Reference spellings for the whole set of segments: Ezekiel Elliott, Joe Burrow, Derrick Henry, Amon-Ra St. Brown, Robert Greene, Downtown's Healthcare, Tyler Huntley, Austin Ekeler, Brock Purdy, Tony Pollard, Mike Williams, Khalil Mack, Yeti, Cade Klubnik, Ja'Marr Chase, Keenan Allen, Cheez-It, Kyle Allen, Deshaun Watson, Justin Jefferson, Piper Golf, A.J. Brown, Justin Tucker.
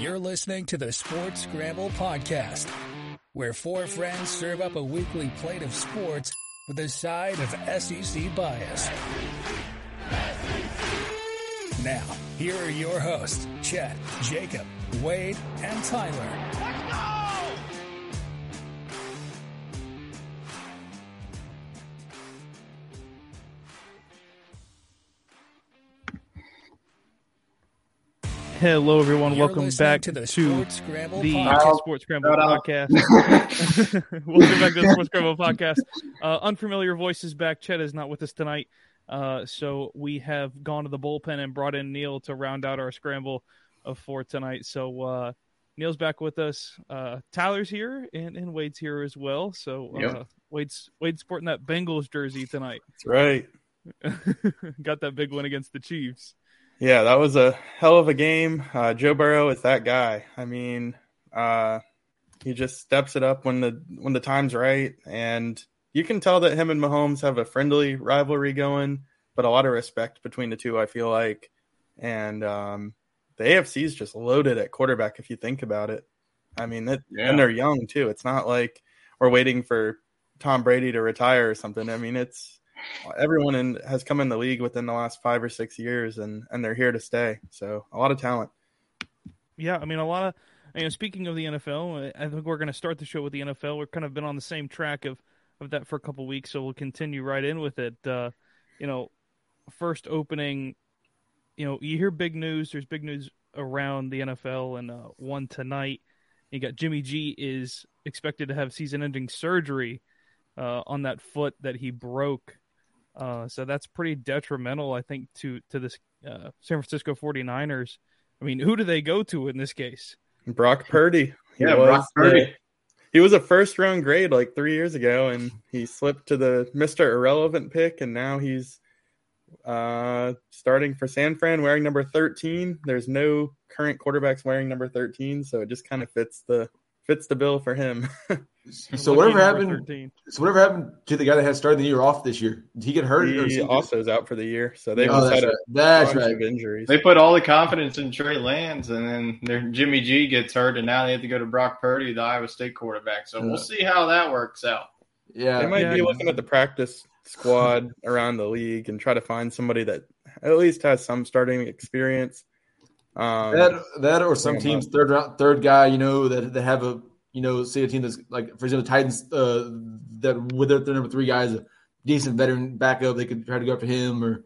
You're listening to the Sports Scramble Podcast, where four friends serve up a weekly plate of sports with a side of SEC bias. SEC! Now, here are your hosts, Chet, Jacob, Wade, and Tyler. Let's go! Hello, everyone. Welcome back to the Sports Scramble Podcast. Welcome back to the Sports Scramble Podcast. Unfamiliar voices back. Chet is not with us tonight, so we have gone to the bullpen and brought in Neil to round out our scramble for tonight. So Neil's back with us. Tyler's here, and Wade's here as well. So yep. Wade's sporting that Bengals jersey tonight. That's right. Got that big win against the Chiefs. Yeah, that was a hell of a game. Joe Burrow is that guy. I mean, he just steps it up when the time's right, and you can tell that him and Mahomes have a friendly rivalry going, but a lot of respect between the two, I feel like. And the AFC's just loaded at quarterback if you think about it. I mean, and they're young too. It's not like we're waiting for Tom Brady to retire or something. I mean, it's everyone has come in the league within the last 5 or 6 years, and they're here to stay. So a lot of talent. Yeah, I mean, speaking of the NFL, I think we're going to start the show with the NFL. We've kind of been on the same track of that for a couple of weeks, so we'll continue right in with it. First opening, you hear big news. There's big news around the NFL, and one tonight. You got Jimmy G is expected to have season-ending surgery on that foot that he broke. So that's pretty detrimental, I think, to this San Francisco 49ers. I mean, who do they go to in this case? Brock Purdy. Brock Purdy. He was a first-round grade like 3 years ago, and he slipped to the Mr. Irrelevant pick, and now he's starting for San Fran wearing number 13. There's no current quarterbacks wearing number 13, so it just kind of fits the bill for him. Whatever happened to the guy that had started the year off this year? Did he get hurt? He also is out for the year, so they've had a bunch of injuries. They put all the confidence in Trey Lance, and then Jimmy G gets hurt, and now they have to go to Brock Purdy, the Iowa State quarterback. So we'll see how that works out. Yeah, they might be looking at the practice squad around the league and try to find somebody that at least has some starting experience. That or some team's third guy, that have a. Say a team that's like, for example, the Titans, that with their number three guy is a decent veteran backup, they could try to go after him, or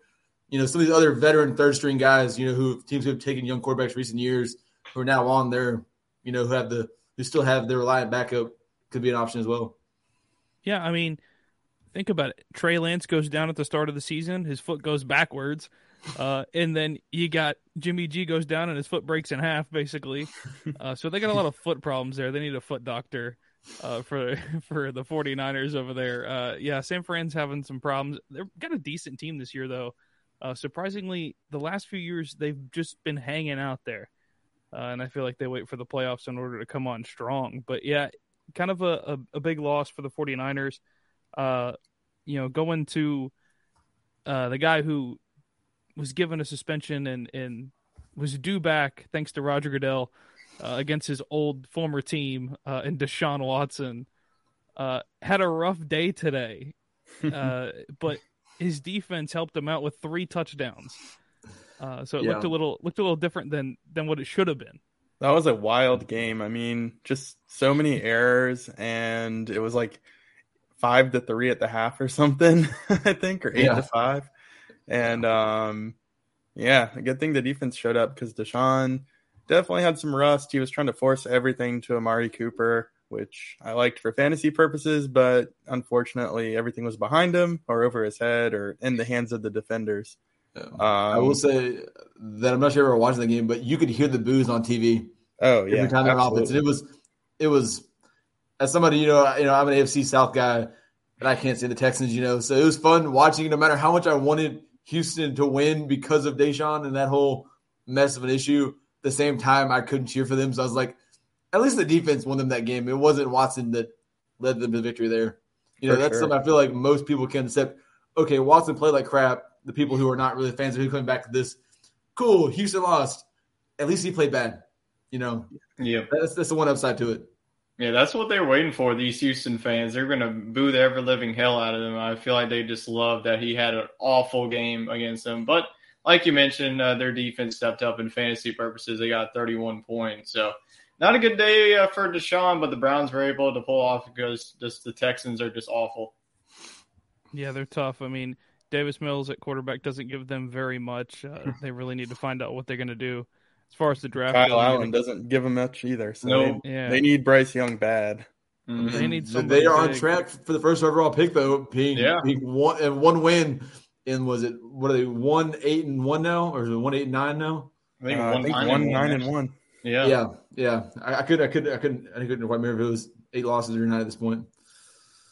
some of these other veteran third string guys, who teams who have taken young quarterbacks in recent years who are now on there, who still have their reliant backup could be an option as well. Yeah, I mean, think about it. Trey Lance goes down at the start of the season, his foot goes backwards. And then you got Jimmy G goes down and his foot breaks in half, basically. So they got a lot of foot problems there. They need a foot doctor for the 49ers over there. San Fran's having some problems. They've got a decent team this year, though. Surprisingly, the last few years, they've just been hanging out there. And I feel like they wait for the playoffs in order to come on strong. But, yeah, kind of a big loss for the 49ers. Going to the guy who – was given a suspension and was due back thanks to Roger Goodell against his old former team and Deshaun Watson. Had a rough day today, but his defense helped him out with 3 touchdowns. So it looked a little different than what it should have been. That was a wild game. I mean, just so many errors, and it was like 5-3 at the half or something, I think, or 8-5. And Yeah, a good thing the defense showed up because Deshaun definitely had some rust. He was trying to force everything to Amari Cooper, which I liked for fantasy purposes, but unfortunately everything was behind him or over his head or in the hands of the defenders. Yeah. I will say that I'm not sure if you were watching the game, but you could hear the boos on TV. Oh, yeah. Every time they're offense. And it was as somebody, I'm an AFC South guy and I can't see the Texans, so it was fun watching, no matter how much I wanted Houston to win because of Deshaun and that whole mess of an issue. At the same time, I couldn't cheer for them. So I was like, at least the defense won them that game. It wasn't Watson that led them to victory there. Something I feel like most people can accept. Okay, Watson played like crap. The people who are not really fans of him coming back to this, cool, Houston lost. At least he played bad. Yeah, that's the one upside to it. Yeah, that's what they're waiting for, these Houston fans. They're going to boo the ever-living hell out of them. I feel like they just love that he had an awful game against them. But like you mentioned, their defense stepped up in fantasy purposes. They got 31 points. So not a good day for Deshaun, but the Browns were able to pull off because just the Texans are just awful. Yeah, they're tough. I mean, Davis Mills at quarterback doesn't give them very much. They really need to find out what they're going to do. As far as the draft, Kyle Allen doesn't give them much either. So they need Bryce Young bad. Mm-hmm. They need somebody. They are on track for the first overall pick, though. Being one win in, was it, what are they, 1-8-1 now, or is it 1-8-9 now? I think 1-9-1. Yeah. I couldn't quite remember if it was 8 losses or 9 at this point.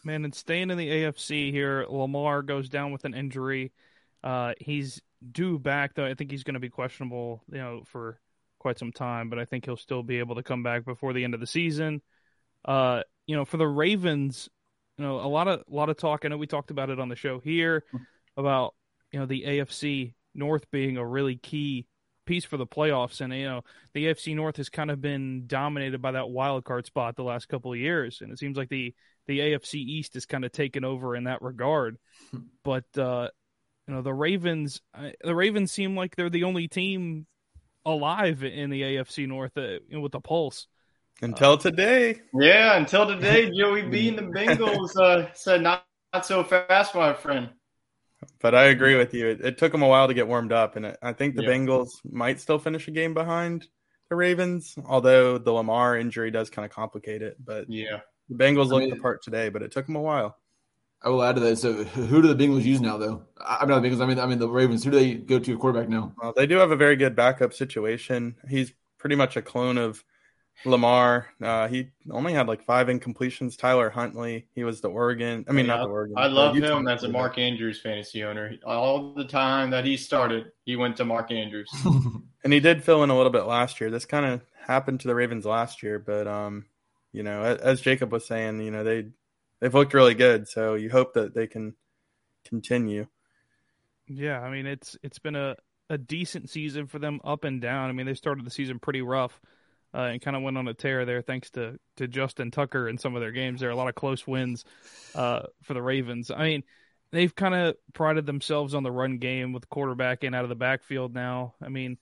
Man, and staying in the AFC here, Lamar goes down with an injury. He's due back, though. I think he's going to be questionable, for quite some time, but I think he'll still be able to come back before the end of the season. For the Ravens, a lot of talk. I know we talked about it on the show here about, the AFC North being a really key piece for the playoffs. And, the AFC North has kind of been dominated by that wild card spot the last couple of years. And it seems like the AFC East is kind of taken over in that regard. But, the Ravens seem like they're the only team alive in the AFC North with the pulse. Until today, Joey B and the Bengals said not so fast, my friend. But I agree with you. It took them a while to get warmed up, and I think the Bengals might still finish a game behind the Ravens, although the Lamar injury does kind of complicate it. But the Bengals looked the part today, but it took them a while. I will add to that. So, who do the Bengals use now, though? I mean the Ravens. Who do they go to at quarterback now? Well, they do have a very good backup situation. He's pretty much a clone of Lamar. He only had like 5 incompletions. Tyler Huntley. He was the Oregon. I love him as a Mark Andrews fantasy owner. All the time that he started, he went to Mark Andrews, and he did fill in a little bit last year. This kind of happened to the Ravens last year, but as Jacob was saying, They've looked really good, so you hope that they can continue. Yeah, I mean, it's been a decent season for them, up and down. I mean, they started the season pretty rough and kind of went on a tear there thanks to Justin Tucker in some of their games. There are a lot of close wins for the Ravens. I mean, they've kind of prided themselves on the run game with quarterback in out of the backfield now. I mean,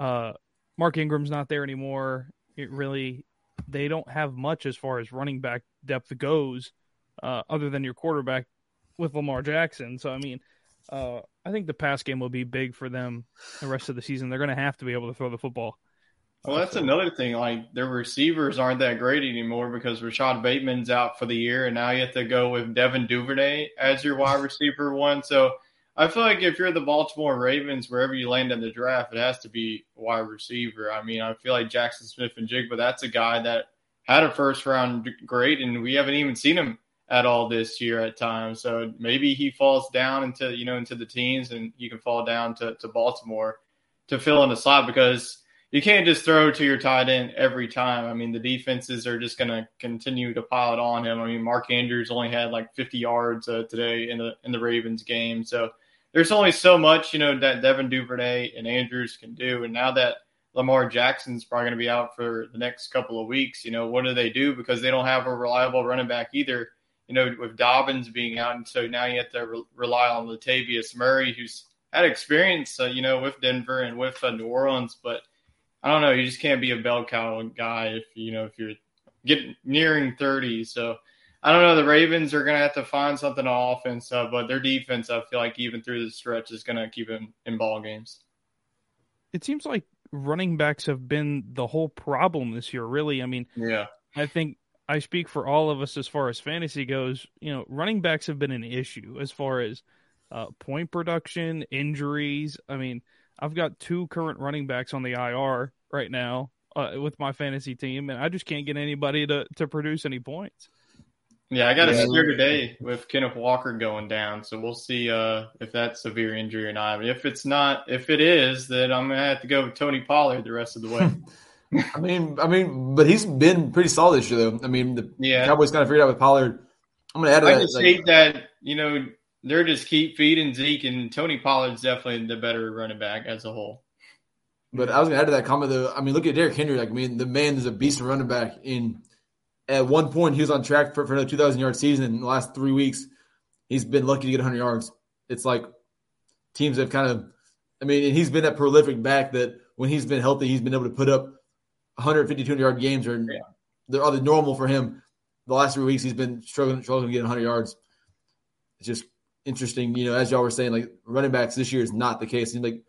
Mark Ingram's not there anymore. They don't have much as far as running back depth goes. Other than your quarterback with Lamar Jackson. So, I mean, I think the pass game will be big for them the rest of the season. They're going to have to be able to throw the football. Well, that's another thing. Like, their receivers aren't that great anymore because Rashad Bateman's out for the year, and now you have to go with Devin Duvernay as your wide receiver one. So, I feel like if you're the Baltimore Ravens, wherever you land in the draft, it has to be wide receiver. I mean, I feel like Jackson Smith and Jig, but that's a guy that had a first-round grade, and we haven't even seen him at all this year at times. So maybe he falls down into the teens, and you can fall down to Baltimore to fill in the slot, because you can't just throw to your tight end every time. I mean, the defenses are just going to continue to pile it on him. I mean, Mark Andrews only had like 50 yards today in the Ravens game. So there's only so much, that Devin Duvernay and Andrews can do. And now that Lamar Jackson's probably going to be out for the next couple of weeks, what do they do? Because they don't have a reliable running back either. With Dobbins being out, and so now you have to rely on Latavius Murray, who's had experience, with Denver and with New Orleans. But I don't know, you just can't be a bell cow guy if you're getting nearing 30. So I don't know. The Ravens are going to have to find something on offense, but their defense, I feel like, even through the stretch, is going to keep them in ball games. it seems like running backs have been the whole problem this year, really. I mean, yeah, I think I speak for all of us as far as fantasy goes. You know, running backs have been an issue as far as point production, injuries. I mean, I've got two current running backs on the IR right now with my fantasy team, and I just can't get anybody to produce any points. Yeah, I got a scare today with Kenneth Walker going down, so we'll see if that's severe injury or not. I mean, if it's not, if it is, then I'm gonna have to go with Tony Pollard the rest of the way. I mean, but he's been pretty solid this year, though. I mean, the Cowboys kind of figured out with Pollard. I'm gonna add to that. I just hate that, you know, they're just keep feeding Zeke, and Tony Pollard's definitely the better running back as a whole. But I was gonna add to that comment though. I mean, look at Derrick Henry. Like, I mean, the man is a beast of running back in. At one point, he was on track for another 2,000-yard season. In the last 3 weeks, he's been lucky to get 100 yards. It's like teams have kind of – I mean, and he's been that prolific back that when he's been healthy, he's been able to put up 150, 200-yard games are the normal for him. The last 3 weeks, he's been struggling to get 100 yards. It's just interesting. You know, as y'all were saying, like, running backs this year is not the case. And, like,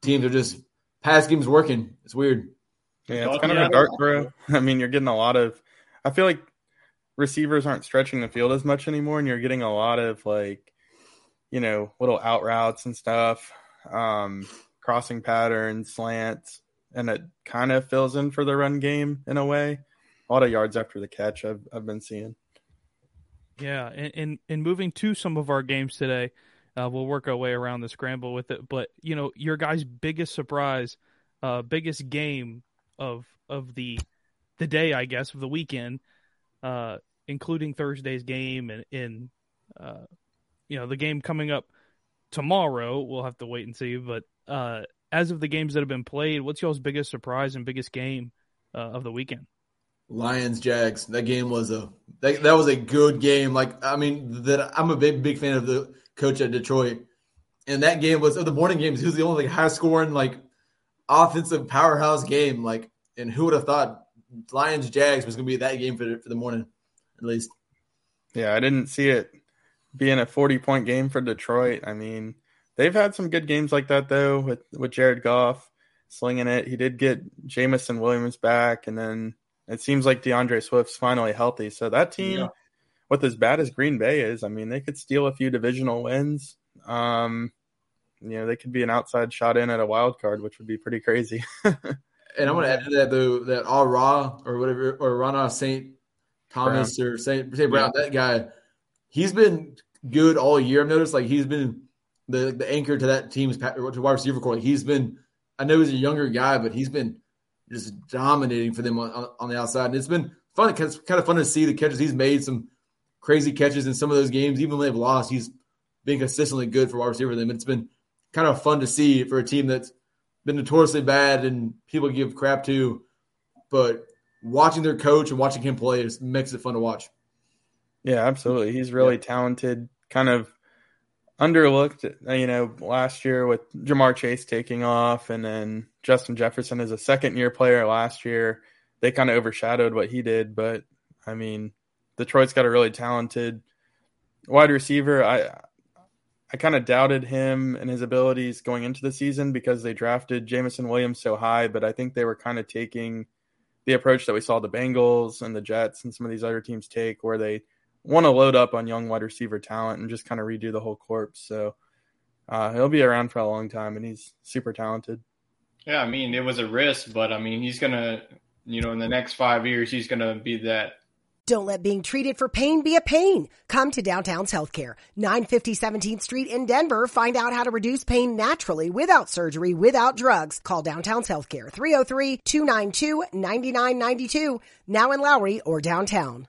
teams are just – pass game's working. It's weird. Yeah, it's kind of a dark throw. I mean, you're getting a lot of – I feel like receivers aren't stretching the field as much anymore, and you're getting a lot of, like, you know, little out routes and stuff, crossing patterns, slants, and it kind of fills in for the run game in a way. A lot of yards after the catch I've been seeing. Yeah, and moving to some of our games today, we'll work our way around the scramble with it. But, you know, your guys' biggest surprise, biggest game of the day, I guess, of the weekend, including Thursday's game and you know, the game coming up tomorrow. We'll have to wait and see. But as of the games that have been played, what's y'all's biggest surprise and biggest game of the weekend? Lions-Jags. That game was that was a good game. Like, I mean, I'm a big fan of the coach at Detroit. And that game was, of the morning games, he was the only, like, high-scoring, like, offensive powerhouse game. Like, and who would have thought Lions-Jags was going to be that game for the morning, at least. Yeah, I didn't see it being a 40-point game for Detroit. I mean, they've had some good games like that, though, with Jared Goff slinging it. He did get Jameson Williams back, and then it seems like DeAndre Swift's finally healthy. So that team, with as bad as Green Bay is, I mean, they could steal a few divisional wins. You know, they could be an outside shot in at a wild card, which would be pretty crazy. And I'm going to add to that, though, that Amon-Ra or whatever, or Amon-Ra St. Thomas Brown. Or St. Brown, that guy, he's been good all year. I've noticed, like, he's been the anchor to that team's wide receiver core. Like, he's been, I know he's a younger guy, but he's been just dominating for them on the outside. And it's been fun. It's kind of fun to see the catches. He's made some crazy catches in some of those games. Even when they've lost, he's been consistently good for wide receiver for them. It's been kind of fun to see for a team that's been notoriously bad and people give crap to, but watching their coach and watching him play just makes it fun to watch. Yeah, absolutely. He's really talented, kind of underlooked, you know, last year with Ja'Marr Chase taking off, and then Justin Jefferson is a second-year player last year. They kind of overshadowed what he did, but, I mean, Detroit's got a really talented wide receiver. I kind of doubted him and his abilities going into the season because they drafted Jameson Williams so high, but I think they were kind of taking the approach that we saw the Bengals and the Jets and some of these other teams take, where they want to load up on young wide receiver talent and just kind of redo the whole corpse. So he'll be around for a long time, and he's super talented. Yeah, I mean, it was a risk, but, I mean, he's going to, you know, in the next 5 years, he's going to be that. Don't let being treated for pain be a pain. Come to Downtown's Healthcare, 950 17th Street in Denver. Find out how to reduce pain naturally, without surgery, without drugs. Call Downtown's Healthcare, 303-292-9992, now in Lowry or downtown.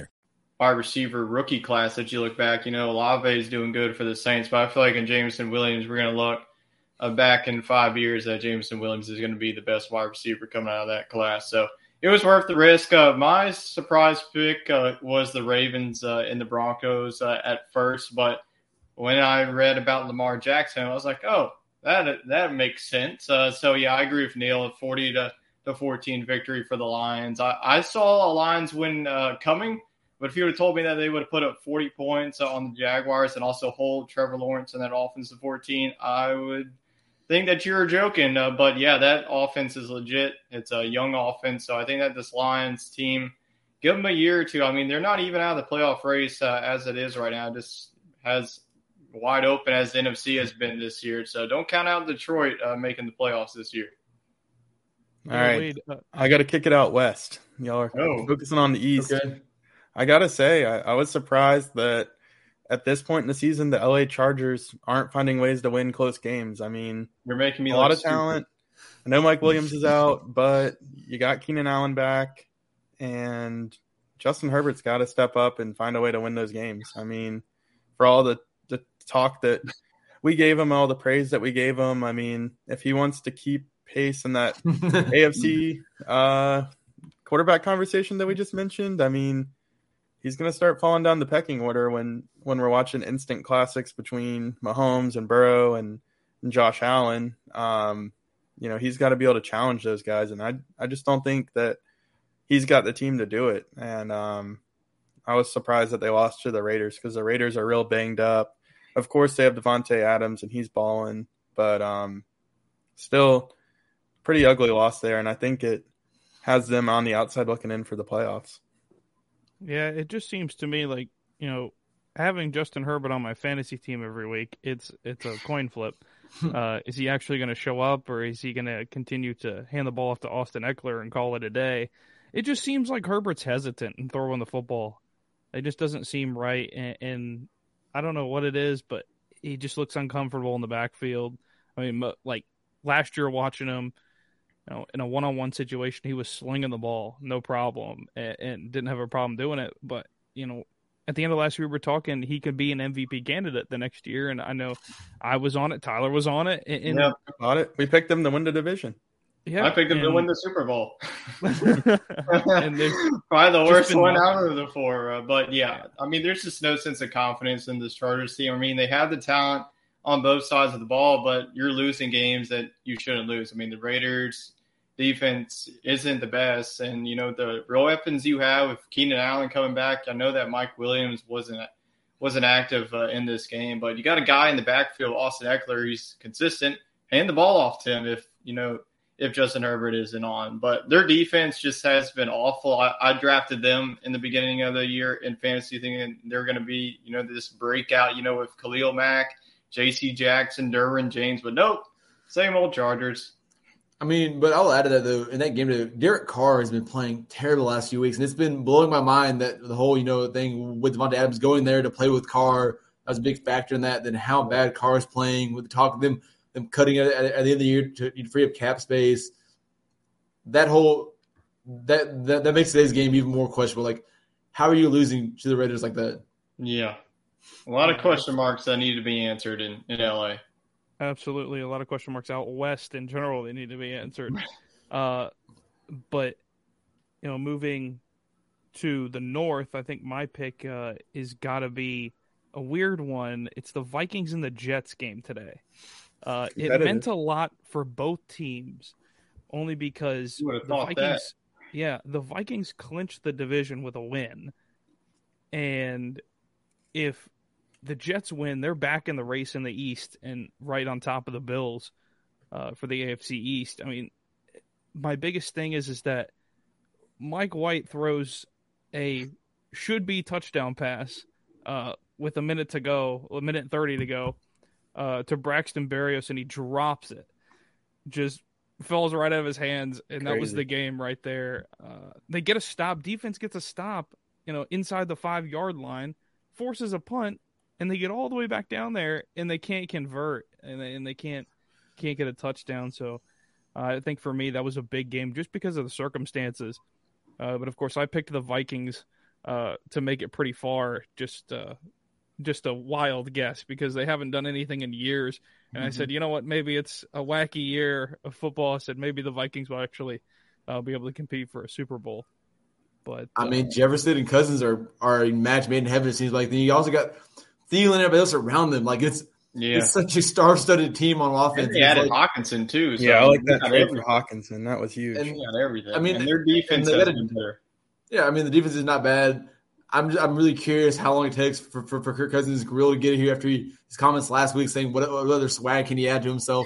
Wide receiver rookie class that you look back, you know, Olave is doing good for the Saints, but I feel like in Jameson Williams, we're going to look back in 5 years that Jameson Williams is going to be the best wide receiver coming out of that class. So it was worth the risk. My surprise pick was the Ravens and the Broncos at first. But when I read about Lamar Jackson, I was like, oh, that makes sense. So, yeah, I agree with Neil, a 40-14 victory for the Lions. I saw a Lions win coming, but if you would have told me that they would have put up 40 points on the Jaguars and also hold Trevor Lawrence and that offense to 14, I would think that you were joking. But, yeah, that offense is legit. It's a young offense. So I think that this Lions team, give them a year or two. I mean, they're not even out of the playoff race as it is right now. It just has wide open as the NFC has been this year. So don't count out Detroit making the playoffs this year. All right. I got to kick it out west. Y'all are focusing on the East. Okay. I got to say, I was surprised that at this point in the season, the LA Chargers aren't finding ways to win close games. I mean, you're making me a lot of talent. I know Mike Williams is out, but you got Keenan Allen back, and Justin Herbert's got to step up and find a way to win those games. I mean, for all the talk that we gave him, all the praise that we gave him, I mean, if he wants to keep pace in that AFC quarterback conversation that we just mentioned, I mean, he's going to start falling down the pecking order when we're watching instant classics between Mahomes and Burrow and Josh Allen. You know, he's got to be able to challenge those guys, and I just don't think that he's got the team to do it. And I was surprised that they lost to the Raiders because the Raiders are real banged up. Of course, they have Devontae Adams, and he's balling, but still pretty ugly loss there, and I think it has them on the outside looking in for the playoffs. Yeah, it just seems to me like, you know, having Justin Herbert on my fantasy team every week, it's a coin flip. Is he actually going to show up, or is he going to continue to hand the ball off to Austin Ekeler and call it a day? It just seems like Herbert's hesitant in throwing the football. It just doesn't seem right, and I don't know what it is, but he just looks uncomfortable in the backfield. I mean, like last year watching him, you know, in a one-on-one situation, he was slinging the ball, no problem, and didn't have a problem doing it. But, you know, at the end of last year, we were talking he could be an MVP candidate the next year, and I know I was on it, Tyler was on it. And, yeah, about it. We picked him to win the division. Yeah, I picked him to win the Super Bowl. Probably the worst one out of the four. But, yeah, I mean, there's just no sense of confidence in the Chargers team. I mean, they have the talent on both sides of the ball, but you're losing games that you shouldn't lose. I mean, the Raiders defense isn't the best. And, you know, the real weapons you have with Keenan Allen coming back, I know that Mike Williams wasn't active in this game, but you got a guy in the backfield, Austin Ekeler, he's consistent. Hand the ball off to him if Justin Herbert isn't on. But their defense just has been awful. I drafted them in the beginning of the year in fantasy thinking they're going to be, you know, this breakout, you know, with Khalil Mack, J.C. Jackson, Derwin James, but nope, same old Chargers. I mean, but I'll add to that, though, in that game, though, Derek Carr has been playing terrible the last few weeks, and it's been blowing my mind that the whole, you know, thing with Devontae Adams going there to play with Carr, that was a big factor in that, then how bad Carr is playing, with the talk of them cutting it at the end of the year to free up cap space. That whole that makes today's game even more questionable. Like, how are you losing to the Raiders like that? Yeah. A lot of question marks that need to be answered in LA. Absolutely. A lot of question marks out west in general that need to be answered. But, you know, moving to the north, I think my pick is got to be a weird one. It's the Vikings and the Jets game today. It meant a lot for both teams only because the Vikings, the Vikings clinched the division with a win. And if the Jets win, they're back in the race in the East and right on top of the Bills for the AFC East. I mean, my biggest thing is that Mike White throws a should-be touchdown pass with a minute and 30 to go, to Braxton Berrios, and he drops it. Just falls right out of his hands, and Crazy. That was the game right there. They get a stop. Defense gets a stop, you know, inside the 5-yard line. Forces a punt, and they get all the way back down there, and they can't convert, and they can't get a touchdown. So I think for me that was a big game just because of the circumstances. But of course, I picked the Vikings to make it pretty far. Just a wild guess because they haven't done anything in years. And I said, you know what, maybe it's a wacky year of football. I said, maybe the Vikings will actually be able to compete for a Super Bowl. But I mean, Jefferson and Cousins are a match made in heaven, it seems like. Then you also got Thielen and everybody else around them. Like, it's such a star-studded team on offense. And they added Hawkinson, too. So yeah, I like that trade for Hawkinson. That was huge. And got everything. I mean, and their defense is better. Yeah, I mean, the defense is not bad. I'm really curious how long it takes for Kirk Cousins' grill to get here after his comments last week saying what other swag can he add to himself,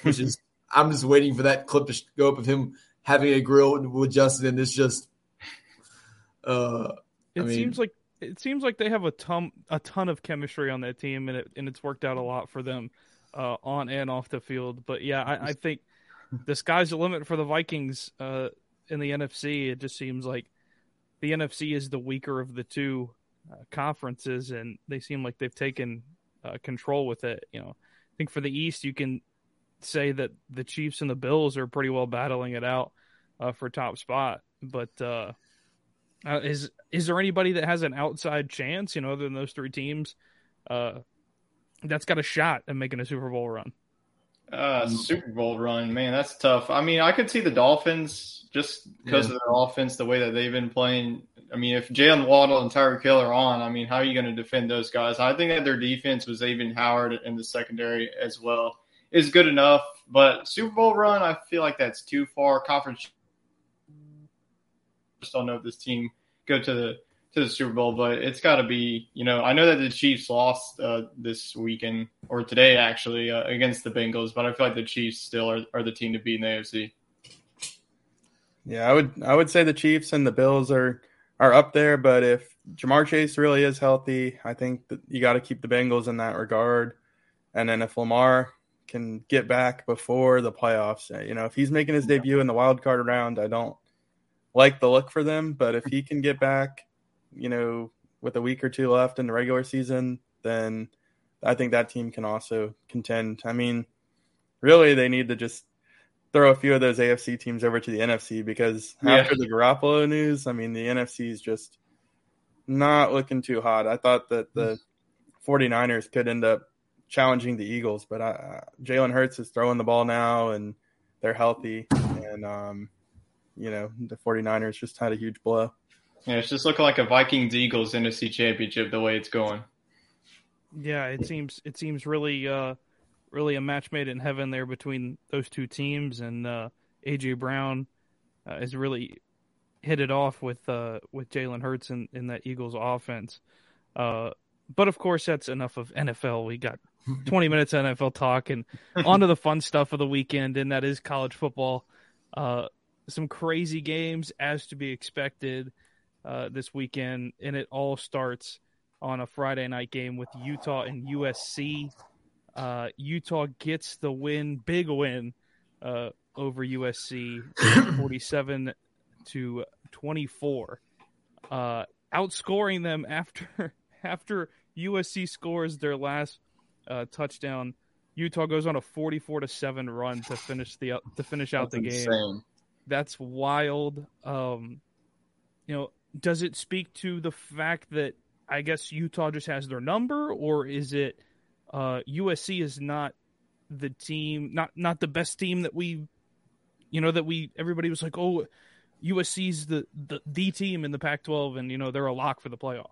which is – I'm just waiting for that clip to go up of him having a grill with Justin, and it's just It seems like they have a ton of chemistry on that team, and it's worked out a lot for them on and off the field. But, yeah, I think the sky's the limit for the Vikings in the NFC. It just seems like the NFC is the weaker of the two conferences, and they seem like they've taken control with it. You know, I think for the East, you can say that the Chiefs and the Bills are pretty well battling it out for top spot. But is there anybody that has an outside chance, you know, other than those three teams, that's got a shot at making a Super Bowl run? Super Bowl run, man, that's tough. I mean, I could see the Dolphins just because of their offense, the way that they've been playing. I mean, if Jalen Waddle and Tyreek Hill are on, I mean, how are you going to defend those guys? I think that their defense was Xavier Howard in the secondary as well is good enough. But Super Bowl run, I feel like that's too far. Conference, just don't know if this team go to the Super Bowl, but it's got to be, you know, I know that the Chiefs lost this weekend, or today actually, against the Bengals, but I feel like the Chiefs still are the team to beat in the AFC. Yeah, I would say the Chiefs and the Bills are up there, but if Ja'Marr Chase really is healthy, I think that you got to keep the Bengals in that regard. And then if Lamar can get back before the playoffs, you know, if he's making his debut in the wild card round, I don't like the look for them, but if he can get back, you know, with a week or two left in the regular season, then I think that team can also contend. I mean, really, they need to just throw a few of those AFC teams over to the NFC because after the Garoppolo news, I mean, the NFC is just not looking too hot. I thought that the 49ers could end up challenging the Eagles, but Jalen Hurts is throwing the ball now, and they're healthy, and you know, the 49ers just had a huge blow. Yeah, it's just looking like a Vikings-Eagles NFC Championship the way it's going. Yeah, it seems really really a match made in heaven there between those two teams, and A.J. Brown has really hit it off with Jalen Hurts in that Eagles offense. But, of course, that's enough of NFL. We got 20 minutes of NFL talk, and on to the fun stuff of the weekend, and that is college football. Some crazy games as to be expected this weekend, and it all starts on a Friday night game with Utah and USC. Utah gets the win, big win over USC, 47-24, outscoring them after USC scores their last touchdown. Utah goes on a 44-7 run to finish out the game. Insane. That's wild. You know, does it speak to the fact that I guess Utah just has their number, or is it USC is not the team, not the best team that we everybody was like, oh, USC's the team in the Pac-12, and you know they're a lock for the playoff.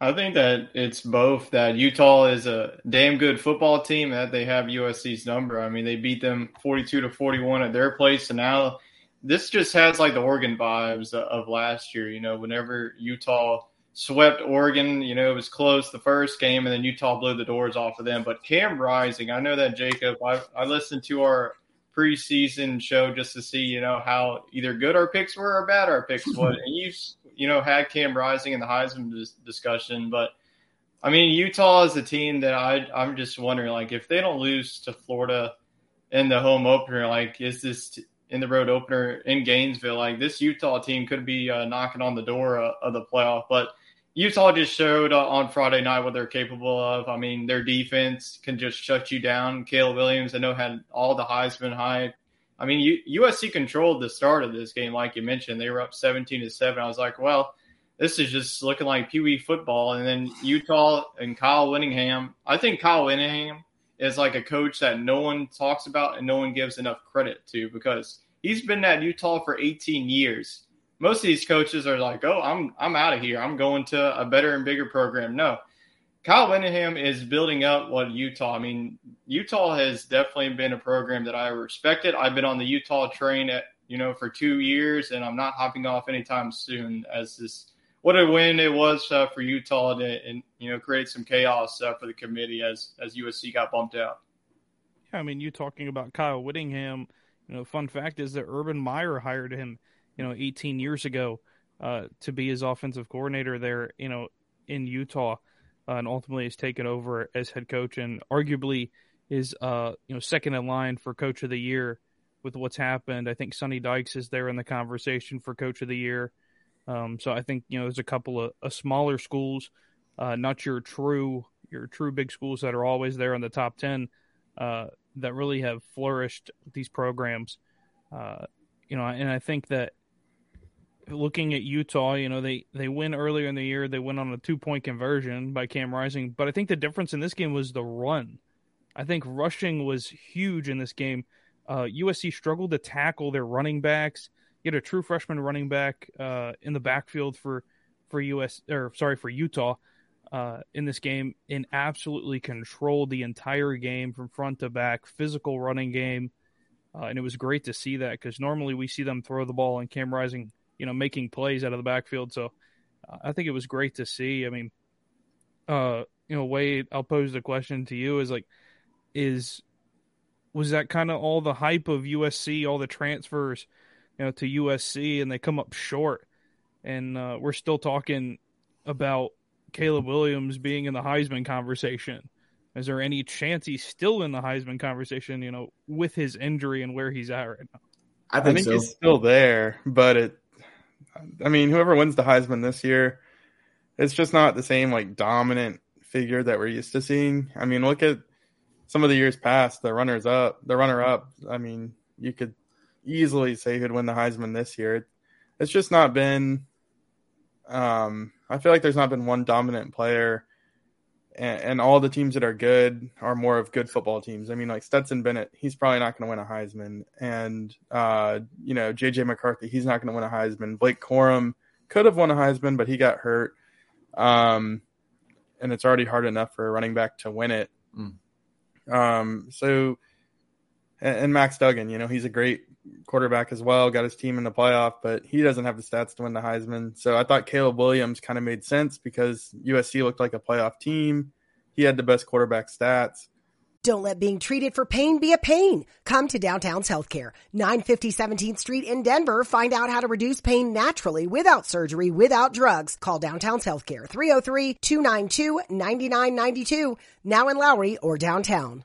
I think that it's both, that Utah is a damn good football team, that they have USC's number. I mean, they beat them 42-41 at their place, and now this just has like the Oregon vibes of last year. You know, whenever Utah swept Oregon, you know, it was close the first game, and then Utah blew the doors off of them. But Cam Rising, I know that, Jacob, I listened to our preseason show just to see, you know, how either good our picks were or bad our picks were. And you know, had Cam Rising in the Heisman discussion. But, I mean, Utah is a team that I'm just wondering, like, if they don't lose to Florida in the home opener, like, is this in the road opener in Gainesville, like this Utah team could be knocking on the door of the playoff. But Utah just showed on Friday night what they're capable of. I mean, their defense can just shut you down. Caleb Williams, I know, had all the Heisman hype. I mean, USC controlled the start of this game. Like you mentioned, they were up 17-7. I was like, well, this is just looking like Pee Wee football. And then Utah and Kyle Whittingham, I think Kyle Whittingham is like a coach that no one talks about and no one gives enough credit to, because he's been at Utah for 18 years. Most of these coaches are like, oh, I'm out of here. I'm going to a better and bigger program. No. Kyle Whittingham is building up what Utah. I mean, Utah has definitely been a program that I respected. I've been on the Utah train for 2 years, and I'm not hopping off anytime soon. What a win it was for Utah, and create some chaos for the committee as USC got bumped out. Yeah, I mean, you talking about Kyle Whittingham. Fun fact is that Urban Meyer hired him, 18 years ago to be his offensive coordinator there, in Utah. And ultimately is taken over as head coach, and arguably is second in line for coach of the year with what's happened. I think Sonny Dykes is there in the conversation for coach of the year. So I think there's a couple of smaller schools, not your true big schools that are always there in the top 10 that really have flourished with these programs. And I think that looking at Utah, they win earlier in the year. They went on a 2-point conversion by Cam Rising. But I think the difference in this game was the run. I think rushing was huge in this game. USC struggled to tackle their running backs. You had a true freshman running back in the backfield for Utah in this game, and absolutely controlled the entire game from front to back. Physical running game, and it was great to see that, because normally we see them throw the ball and Cam Rising, making plays out of the backfield. So I think it was great to see. I mean, Wade, I'll pose the question to you was that kind of all the hype of USC, all the transfers, to USC, and they come up short, and we're still talking about Caleb Williams being in the Heisman conversation. Is there any chance he's still in the Heisman conversation, with his injury and where he's at right now? I think so. He's still there, but whoever wins the Heisman this year, it's just not the same dominant figure that we're used to seeing. I mean, look at some of the years past, the runner up. I mean, you could easily say who'd win the Heisman this year. It's just not been. I feel like there's not been one dominant player, and all the teams that are good are more of good football teams. I mean, Stetson Bennett, he's probably not going to win a Heisman. And, JJ McCarthy, he's not going to win a Heisman. Blake Corum could have won a Heisman, but he got hurt. And it's already hard enough for a running back to win it. Mm. And Max Duggan, he's a great quarterback as well, got his team in the playoff, but he doesn't have the stats to win the Heisman. So I thought Caleb Williams kind of made sense because USC looked like a playoff team. He had the best quarterback stats. Don't let being treated for pain be a pain. Come to Downtown's Healthcare, 950 17th Street in Denver. Find out how to reduce pain naturally, without surgery, without drugs. Call Downtown's Healthcare, 303-292-9992, now in Lowry or downtown.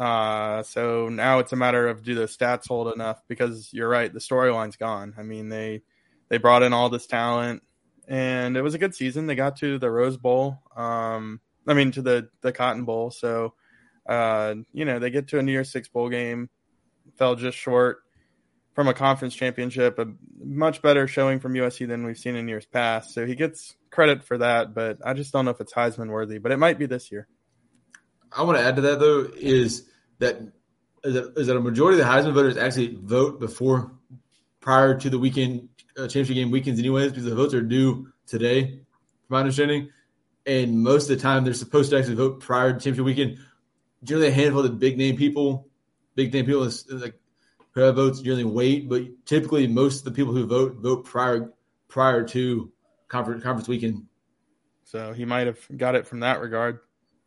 So now it's a matter of, do the stats hold enough? Because you're right, the storyline's gone. I mean, they brought in all this talent, and it was a good season. They got to the Rose Bowl, to the Cotton Bowl. So, they get to a New Year's Six bowl game, fell just short from a conference championship, a much better showing from USC than we've seen in years past. So he gets credit for that, but I just don't know if it's Heisman worthy, but it might be this year. I want to add to that, though, is that a majority of the Heisman voters actually vote prior to the weekend championship game weekends anyways, because the votes are due today, from my understanding. And most of the time, they're supposed to actually vote prior to championship weekend. Generally, a handful of the big name people who have votes generally wait, but typically most of the people who vote prior to conference weekend. So he might have got it from that regard.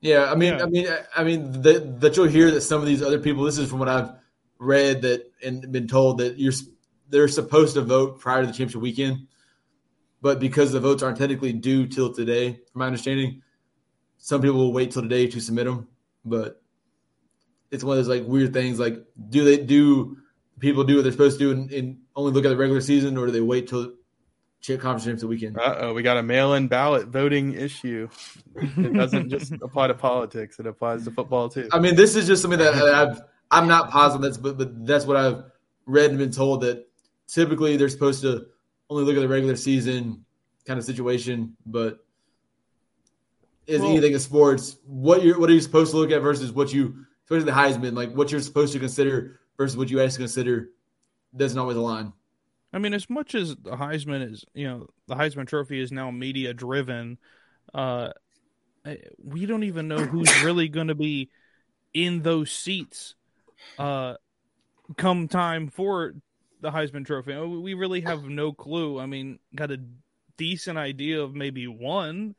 Yeah, I mean, that you'll hear that some of these other people. This is from what I've read and been told that they're supposed to vote prior to the championship weekend, but because the votes aren't technically due till today, from my understanding, some people will wait till today to submit them. But it's one of those like weird things. Like, do people do what they're supposed to do and only look at the regular season, or do they wait till conference champs the weekend? Uh-oh, we got a mail-in ballot voting issue. It doesn't just apply to politics. It applies to football too. I mean, this is just something that I'm not positive, but that's what I've read and been told, that typically they're supposed to only look at the regular season kind of situation, but is anything in sports, what are you supposed to look at versus what you, especially the Heisman, like what you're supposed to consider versus what you actually consider doesn't always align. I mean, as much as the Heisman is, you know, the Heisman Trophy is now media driven, we don't even know who's really going to be in those seats come time for the Heisman Trophy. We really have no clue. I mean, got a decent idea of maybe one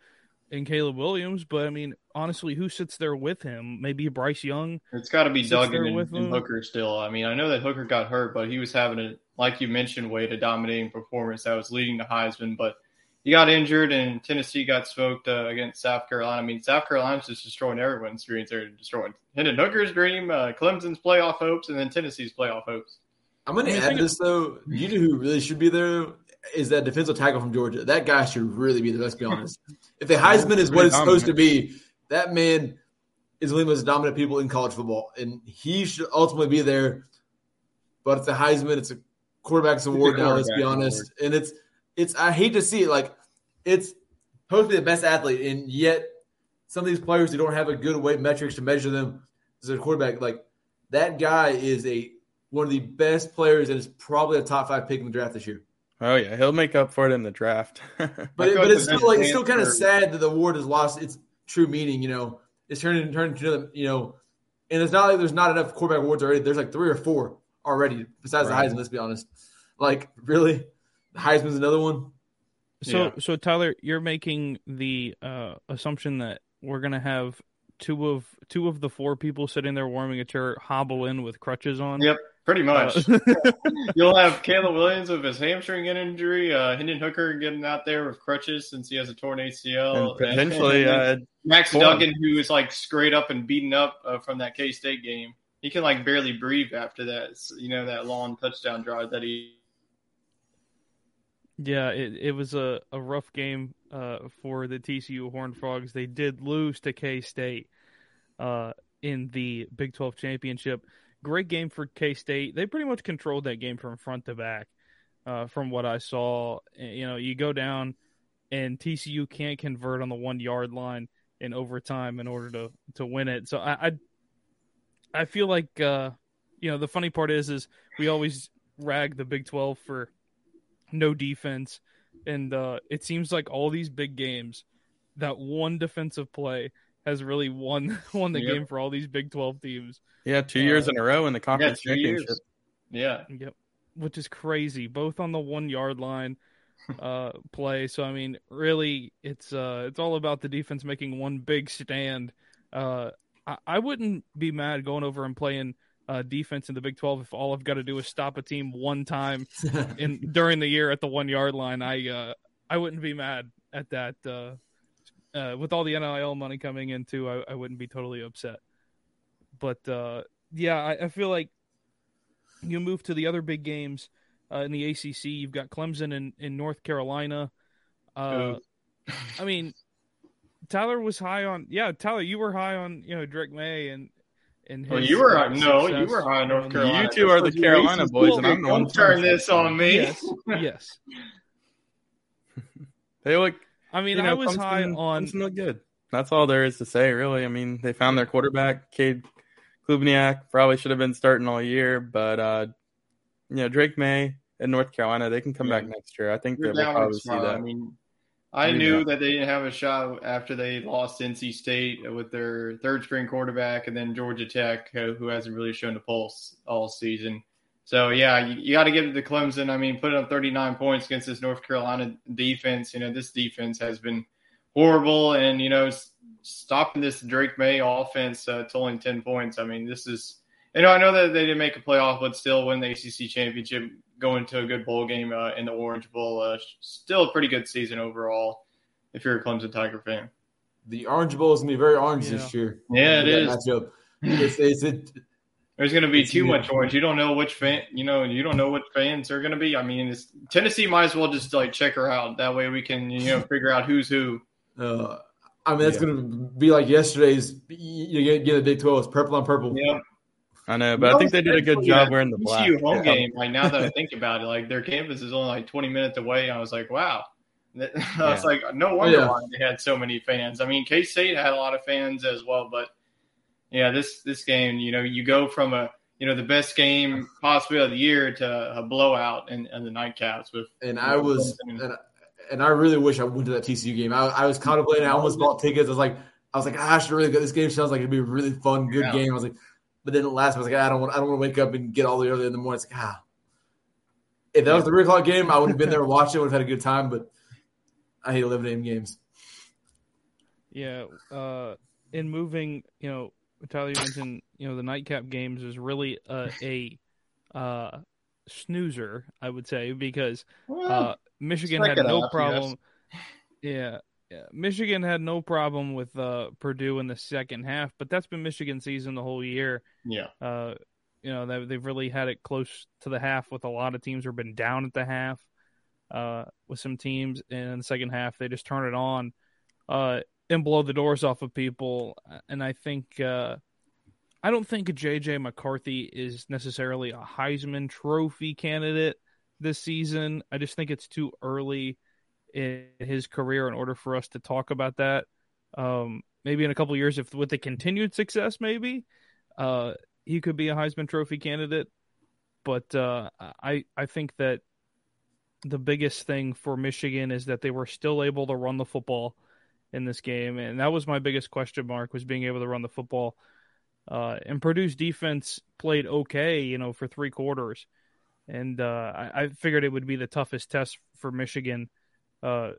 in Caleb Williams, but I mean, honestly, who sits there with him? Maybe Bryce Young. It's got to be Duggan and Hooker still. I mean, I know that Hooker got hurt, but he was having a, like you mentioned, Wade, a dominating performance that was leading to Heisman, but he got injured and Tennessee got smoked against South Carolina. I mean, South Carolina's just destroying everyone's dreams. They're destroying Hendon Hooker's dream, Clemson's playoff hopes, and then Tennessee's playoff hopes. I'm going to add this, though. You know who really should be there is that defensive tackle from Georgia. That guy should really be there, let's be honest. If the Heisman is what it's supposed to be, that man is one of the most dominant people in college football, and he should ultimately be there. But it's the Heisman, it's a quarterback's award now, let's be honest. And it's I hate to see it. Like, it's supposed to be the best athlete, and yet some of these players who don't have a good weight metrics to measure them as a quarterback, like that guy is one of the best players and is probably a top 5 pick in the draft this year. Oh yeah, he'll make up for it in the draft. but it's still kind of sad that the award has lost its true meaning. You know, it's turned into, you know, and it's not like there's not enough quarterback awards already. There's like 3 or 4 already besides the Heisman. Let's be honest. Like, really, the Heisman's another one. So Tyler, you're making the assumption that we're gonna have two of the 4 people sitting there warming a chair hobble in with crutches on. Yep. Pretty much. You'll have Caleb Williams with his hamstring injury, Hendon Hooker getting out there with crutches since he has a torn ACL. And potentially. And Max Duggan, who is like scraped up and beaten up from that K-State game. He can like barely breathe after that, you know, that long touchdown drive that he. Yeah, it was a rough game for the TCU Horned Frogs. They did lose to K-State in the Big 12 championship. Great game for K-State. They pretty much controlled that game from front to back, from what I saw. You know, you go down, and TCU can't convert on the 1-yard line in overtime in order to win it. So I feel like, you know, the funny part is we always rag the Big 12 for no defense, and it seems like all these big games, that one defensive play has really won the game for all these Big 12 teams. Yeah, 2 years in a row in the conference championship. Years. Yeah. Yep. Which is crazy, both on the 1-yard line play. So, I mean, really, it's all about the defense making one big stand. I wouldn't be mad going over and playing defense in the Big 12 if all I've got to do is stop a team one time during the year at the 1-yard line. I wouldn't be mad at that. With all the NIL money coming in, too, I wouldn't be totally upset. But, I feel like you move to the other big games in the ACC. You've got Clemson in North Carolina. I mean, Tyler was high on – yeah, Tyler, you were high on, you know, Drake May and – you were high on North Carolina. You two are the Carolina boys, and I'm the one. Don't turn this on me. Yes. They look – I mean, I was high on. Clemson looked good. That's all there is to say, really. I mean, they found their quarterback, Cade Klubnik. Probably should have been starting all year, but you know, Drake May and North Carolina, they can come back next year. I think that we'll probably see that. I mean, I knew that they didn't have a shot after they lost NC State with their third-string quarterback, and then Georgia Tech, who hasn't really shown the pulse all season. So, yeah, you got to give it to Clemson. I mean, putting up 39 points against this North Carolina defense. You know, this defense has been horrible. And, you know, stopping this Drake May offense to only 10 points. I mean, this is – you know, I know that they didn't make a playoff, but still win the ACC championship, going to a good bowl game in the Orange Bowl. Still a pretty good season overall if you're a Clemson Tiger fan. The Orange Bowl is going to be very orange this year. Yeah, it is. Matchup. There's going to be too much orange. You don't know which fan, you don't know what fans are going to be. I mean, Tennessee might as well just like check her out. That way we can, figure out who's who. I mean, that's going to be like yesterday's. You get the Big 12. It's purple on purple. Yeah, I know, but I think they did a good job wearing the black. TCU home game. Like now that I think about it, like their campus is only like 20 minutes away. And I was like, wow. I was like, no wonder why they had so many fans. I mean, K-State had a lot of fans as well, but. Yeah, this game, you go from the best game possibly of the year to a blowout and the nightcaps with. And I really wish I went to that TCU game. I was contemplating. I almost bought tickets. I was like, I should really go. This game sounds like it'd be a really fun, good game. I was like, but then at last I was like, I don't want to wake up and get all the early in the morning. It's like, if that was the 3:00 game, I would have been there watching. Would have had a good time. But I hate 11 a.m. games. Yeah, in moving, Tyler, you mentioned, the nightcap games is really a snoozer, I would say, because Michigan had no problem. Yeah, Michigan had no problem with Purdue in the second half, but that's been Michigan's season the whole year. Yeah, they've really had it close to the half with a lot of teams who've been down at the half with some teams, and in the second half they just turn it on. And blow the doors off of people. And I think I don't think JJ McCarthy is necessarily a Heisman Trophy candidate this season. I just think it's too early in his career in order for us to talk about that. Maybe in a couple of years, if with the continued success, maybe he could be a Heisman Trophy candidate. But I think that the biggest thing for Michigan is that they were still able to run the football in this game, and that was my biggest question mark, was being able to run the football. And Purdue's defense played okay, for three quarters. And I figured it would be the toughest test for Michigan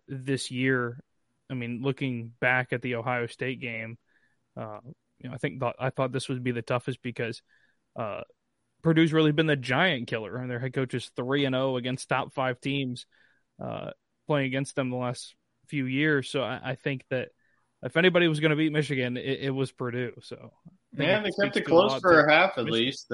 this year. I mean, looking back at the Ohio State game, I thought this would be the toughest because Purdue's really been the giant killer, and their head coach is 3-0 against top 5 teams playing against them the last few years. So I think that if anybody was going to beat Michigan, it was Purdue. So they kept it close for half at least,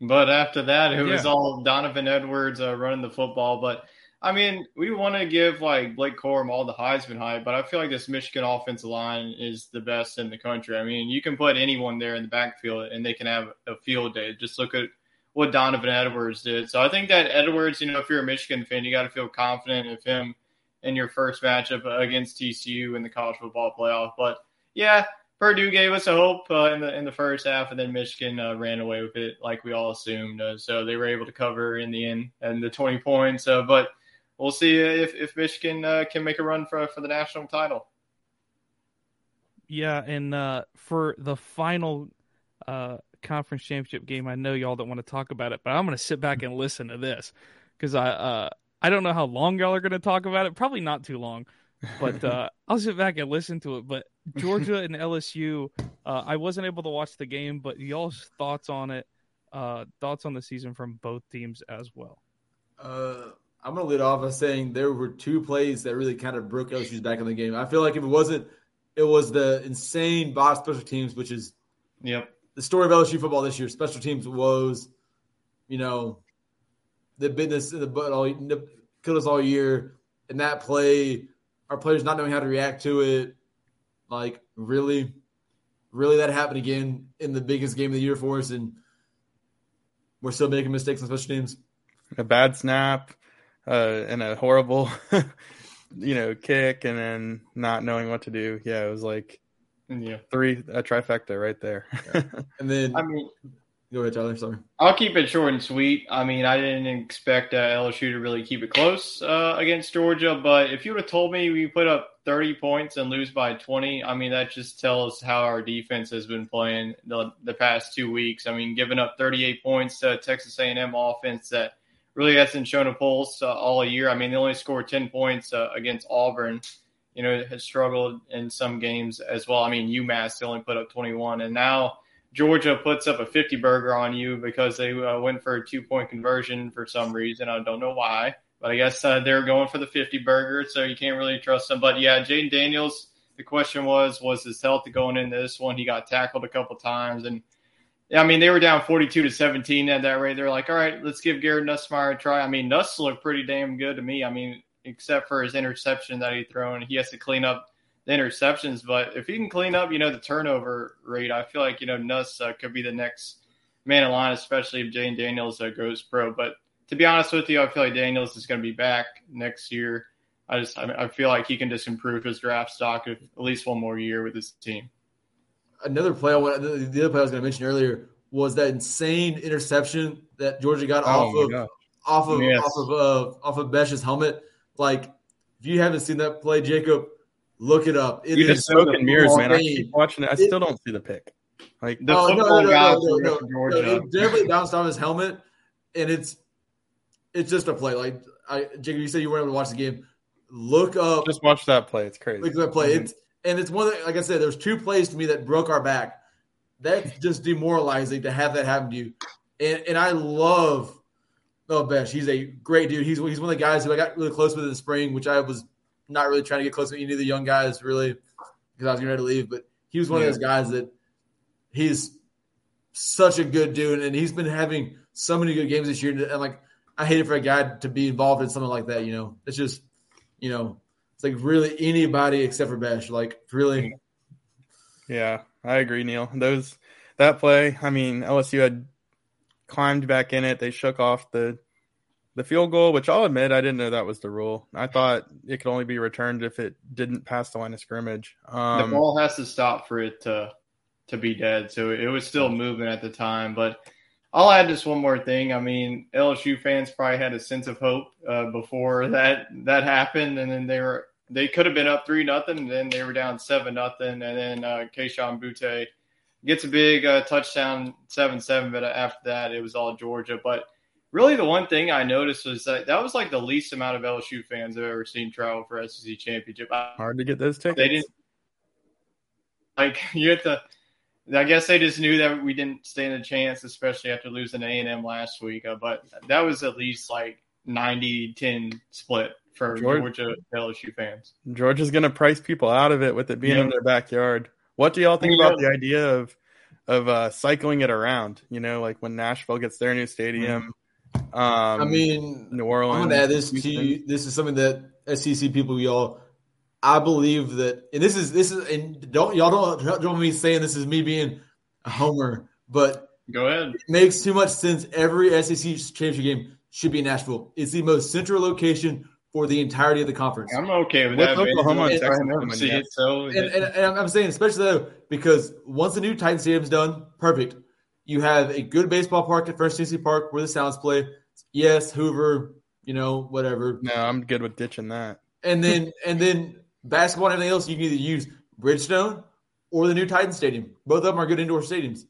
but after that it was all Donovan Edwards running the football. But I mean, we want to give like Blake Corum all the Heisman hype, but I feel like this Michigan offensive line is the best in the country. I mean, you can put anyone there in the backfield and they can have a field day. Just look at what Donovan Edwards did. So I think that Edwards, if you're a Michigan fan, you got to feel confident of him in your first matchup against TCU in the college football playoff. But, yeah, Purdue gave us a hope in the first half, and then Michigan ran away with it like we all assumed. So they were able to cover in the end and the 20 points. But we'll see if Michigan can make a run for the national title. Yeah, and for the final conference championship game, I know y'all don't want to talk about it, but I'm going to sit back and listen to this because I don't know how long y'all are going to talk about it. Probably not too long, but I'll sit back and listen to it. But Georgia and LSU, I wasn't able to watch the game, but y'all's thoughts on it, thoughts on the season from both teams as well. I'm going to lead off by saying there were two plays that really kind of broke LSU's back in the game. I feel like if it wasn't, it was the insane botched special teams, which is the story of LSU football this year. Special teams woes, the business in the butt killed us all year. And that play, our players not knowing how to react to it, like really, really that happened again in the biggest game of the year for us, and we're still making mistakes on special teams. A bad snap and a horrible, kick, and then not knowing what to do. Yeah, it was like a trifecta right there. Yeah. And then go ahead, Tyler. Sorry. I'll keep it short and sweet. I mean, I didn't expect LSU to really keep it close against Georgia, but if you would have told me we put up 30 points and lose by 20, I mean, that just tells how our defense has been playing the past 2 weeks. I mean, giving up 38 points to Texas A&M offense that really hasn't shown a pulse all year. I mean, they only scored 10 points against Auburn. Has struggled in some games as well. I mean, UMass, they only put up 21, and now Georgia puts up a 50-burger on you because they went for a 2-point conversion for some reason. I don't know why, but I guess they're going for the 50-burger, so you can't really trust them. But, yeah, Jaden Daniels, The question was his health going into this one? He got tackled a couple times. And, I mean, they were down 42-17 at that rate. They're like, all right, let's give Garrett Nussmeier a try. I mean, Nuss looked pretty damn good to me. I mean, except for his interception that he thrown. He has to clean up the interceptions. But if he can clean up, the turnover rate, I feel like, Nuss could be the next man in line, especially if Jaden Daniels goes pro. But to be honest with you, I feel like Daniels is going to be back next year. I feel like he can just improve his draft stock at least one more year with his team. Another play, the other play I was going to mention earlier was that insane interception that Georgia got off of Besh's helmet. Like, if you haven't seen that play, Jacob, look it up. It is smoke and mirrors, man. I keep watching it. I still don't see the pick. Like, no. It definitely bounced off his helmet, and it's just a play. Like, Jacob, you said you weren't able to watch the game. Look up. Just watch that play. It's crazy. Look at that play. Mm-hmm. It's one that, like I said, there's two plays to me that broke our back. That's just demoralizing to have that happen to you. And I love Besh. He's a great dude. He's one of the guys who I got really close with in the spring, which I was not really trying to get close with any of the young guys, really, because I was getting ready to leave. But he was one of those guys that he's such a good dude, and he's been having so many good games this year. And, like, I hate it for a guy to be involved in something like that, It's just, it's like really anybody except for Bash. Like, really. Yeah, I agree, Neil. That play, I mean, LSU had climbed back in it. They shook off the field goal, which I'll admit I didn't know that was the rule. I thought it could only be returned if it didn't pass the line of scrimmage. The ball has to stop for it to be dead. So it was still moving at the time. But I'll add just one more thing. I mean, LSU fans probably had a sense of hope before that happened, and then they could have been up 3-0, and then they were down 7-0, and then Keishawn Butte gets a big touchdown, 7-7, but after that it was all Georgia. But really the one thing I noticed was that was like the least amount of LSU fans I've ever seen travel for SEC Championship. Hard to get those tickets. They didn't – like, you have to – I guess they just knew that we didn't stand a chance, especially after losing to A&M last week. But that was at least like 90-10 split for Georgia LSU fans. Georgia's going to price people out of it with it being in their backyard. What do y'all think about the idea of cycling it around? Like when Nashville gets their new stadium. New Orleans. I'm going to add this to you. This is something that SEC people, y'all – I believe that, and this is, and don't me saying this is me being a homer, but go ahead. It makes too much sense. Every SEC championship game should be in Nashville. It's the most central location for the entirety of the conference. I'm okay with that. Oklahoma and Texas, and I'm saying, especially though, because once the new Titan Stadium's done, perfect. You have a good baseball park at First Tennessee Park where the Sounds play. Yes, Hoover, whatever. No, I'm good with ditching that. And then. Basketball and everything else, you can either use Bridgestone or the new Titan Stadium. Both of them are good indoor stadiums.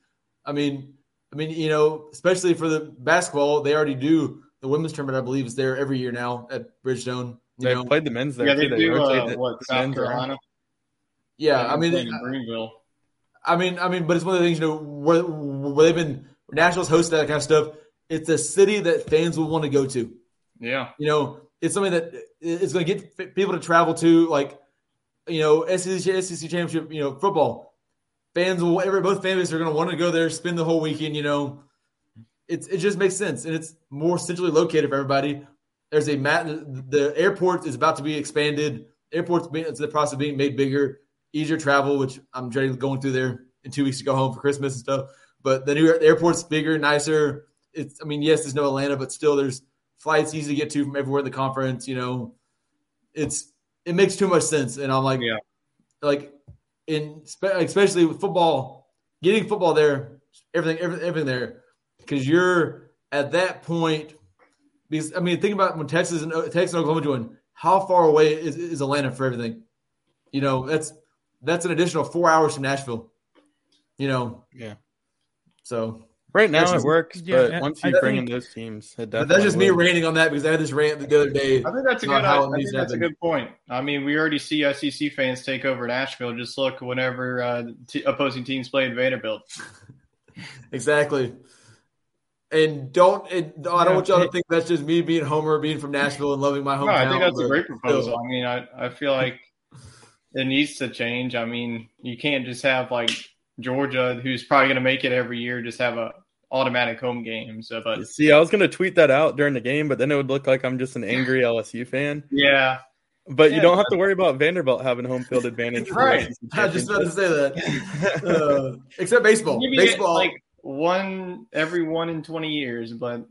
I mean, especially for the basketball, they already do the women's tournament. I believe is there every year now at Bridgestone. They played the men's there. Yeah, they do. South Carolina? Yeah, I mean, but it's one of the things where they've been Nashville's hosted that kind of stuff. It's a city that fans will want to go to. Yeah, It's something that is going to get people to travel to, like, SEC championship, football. Fans will, both families are going to want to go there, spend the whole weekend, It just makes sense, and it's more centrally located for everybody. There's the airport is about to be expanded. It's in the process of being made bigger, easier travel, which I'm dreading going through there in 2 weeks to go home for Christmas and stuff. But the airport's bigger, nicer. Yes, there's no Atlanta, but still there's flights easy to get to from everywhere in the conference, it makes too much sense. And I'm like, especially with football, getting football there, everything there. Cause you're at that point, think about when Texas and Oklahoma join, how far away is Atlanta for everything? That's an additional 4 hours from Nashville, Yeah. So right now it works, but once you bring in those teams, it does. That's just me ranting on that because I had this rant the other day. I think that's a good point. I mean, we already see SEC fans take over Nashville. Just look whenever opposing teams play in Vanderbilt. Exactly. I don't want y'all to think that's just me being Homer, being from Nashville and loving my hometown. No, I think that's a great proposal. I feel like it needs to change. I mean, you can't just have like Georgia, who's probably going to make it every year, just have a automatic home game. So, but see, I was going to tweet that out during the game, but then it would look like I'm just an angry LSU fan. Yeah. But you don't have to worry about Vanderbilt having home field advantage. Right. I was just about to say that. Except baseball. Baseball. Like every 1 in 20 years. But,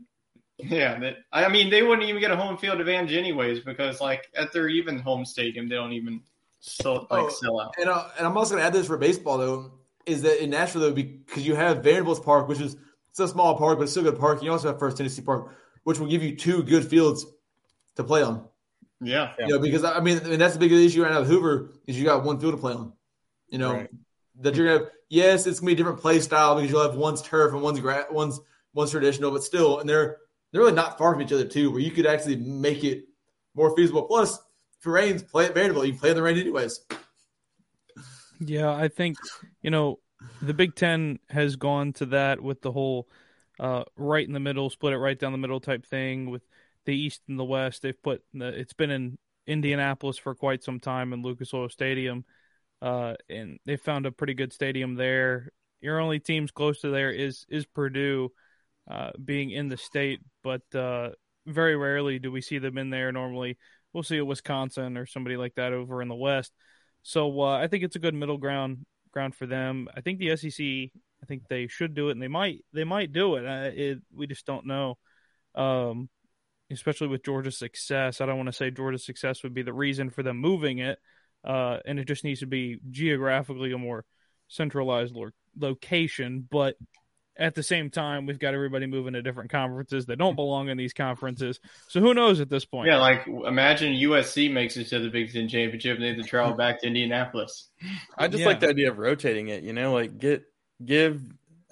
yeah, I mean, they wouldn't even get a home field advantage anyways because, like, at their even home stadium, they don't even sell out. And I'm also going to add this for baseball, though, is that in Nashville, because you have Vanderbilt's Park, which is it's a small park, but it's still a good park. You also have First Tennessee Park, which will give you two good fields to play on. Yeah, yeah. You know, because I mean, that's the biggest issue right now with Hoover is you got one field to play on. You know, right. That you're gonna have. Yes, it's gonna be a different play style because you'll have one's turf and one's traditional, but still, and they're really not far from each other too, where you could actually make it more feasible. Plus, if it rains, play at Vanderbilt. You can play in the rain anyways. Yeah, I think the Big Ten has gone to that with the whole right in the middle, split it right down the middle type thing with the East and the West. They've put it's been in Indianapolis for quite some time in Lucas Oil Stadium, and they found a pretty good stadium there. Your only teams close to there is Purdue, being in the state, but very rarely do we see them in there. Normally, we'll see a Wisconsin or somebody like that over in the West. So I think it's a good middle ground for them. I think the SEC, I think they should do it, and they might do it. We just don't know. Especially with Georgia's success. I don't want to say Georgia's success would be the reason for them moving it, and it just needs to be geographically a more centralized location. But at the same time, we've got everybody moving to different conferences that don't belong in these conferences. So who knows at this point? Yeah, like imagine USC makes it to the Big Ten Championship and they have to travel back to Indianapolis. I just like the idea of rotating it, like give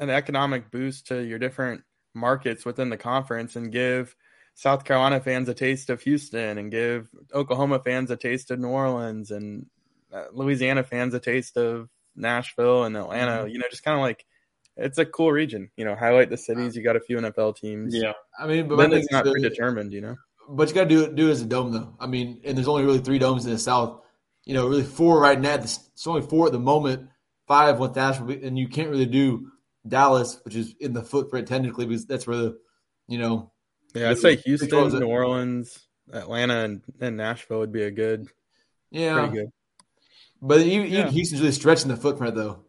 an economic boost to your different markets within the conference and give – South Carolina fans a taste of Houston and give Oklahoma fans a taste of New Orleans and Louisiana fans a taste of Nashville and Atlanta, just kind of like it's a cool region, highlight the cities. You got a few NFL teams. Yeah. I mean, but then it's not predetermined, but you got to do it as a dome though. I mean, and there's only really 3 domes in the South, really 4 right now. It's only 4 at the moment, 5 with Nashville, and you can't really do Dallas, which is in the footprint technically, because that's where yeah, I'd say Houston, New Orleans, Atlanta, and Nashville would be a good – pretty good. But even Houston's really stretching the footprint, though,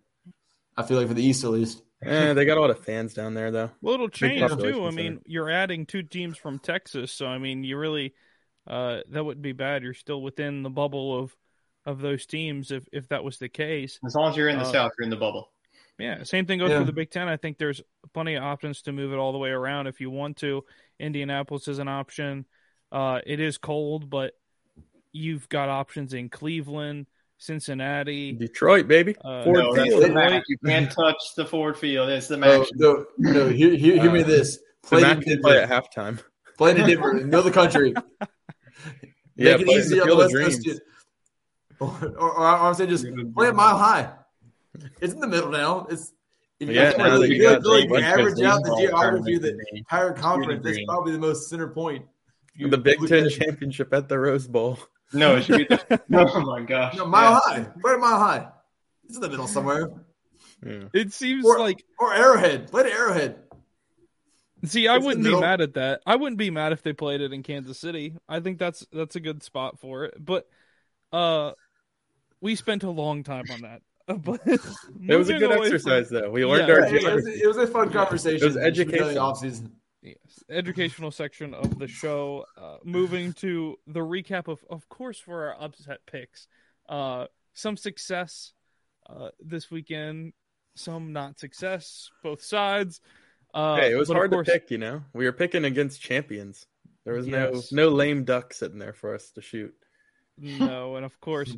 I feel like, for the East at least. Yeah, they got a lot of fans down there, though. Well, it'll change, too. I mean, you're adding 2 teams from Texas, so, I mean, you really that wouldn't be bad. You're still within the bubble of those teams if that was the case. As long as you're in the South, you're in the bubble. Yeah, same thing goes for the Big Ten. I think there's plenty of options to move it all the way around if you want to. Indianapolis is an option. It is cold, but you've got options in Cleveland, Cincinnati. Detroit, baby. Ford Field. You can't touch the Ford Field. It's the max. No, hear me this. Play at halftime. Play in Denver, another country. Yeah, make it easy on the West Coast. Or I'm saying just play at Mile High. It's in the middle now. It's if you average out the geography of the entire conference, that's probably the most center point. The Big Ten Championship at the Rose Bowl. No, it should be oh my gosh. No, Mile High. Play at Mile High. It's in the middle somewhere. Yeah. It seems or Arrowhead. Play to Arrowhead. See, I wouldn't be mad at that. I wouldn't be mad if they played it in Kansas City. I think that's a good spot for it. But we spent a long time on that. But it was a good exercise, though. We learned our geography. It was a fun conversation. It was educational. Off-season. Yes. Educational section of the show. Moving to the recap, of course, for our upset picks. Some success this weekend, some not success, both sides. It was hard to pick, We were picking against champions. There was no lame duck sitting there for us to shoot. No, and of course...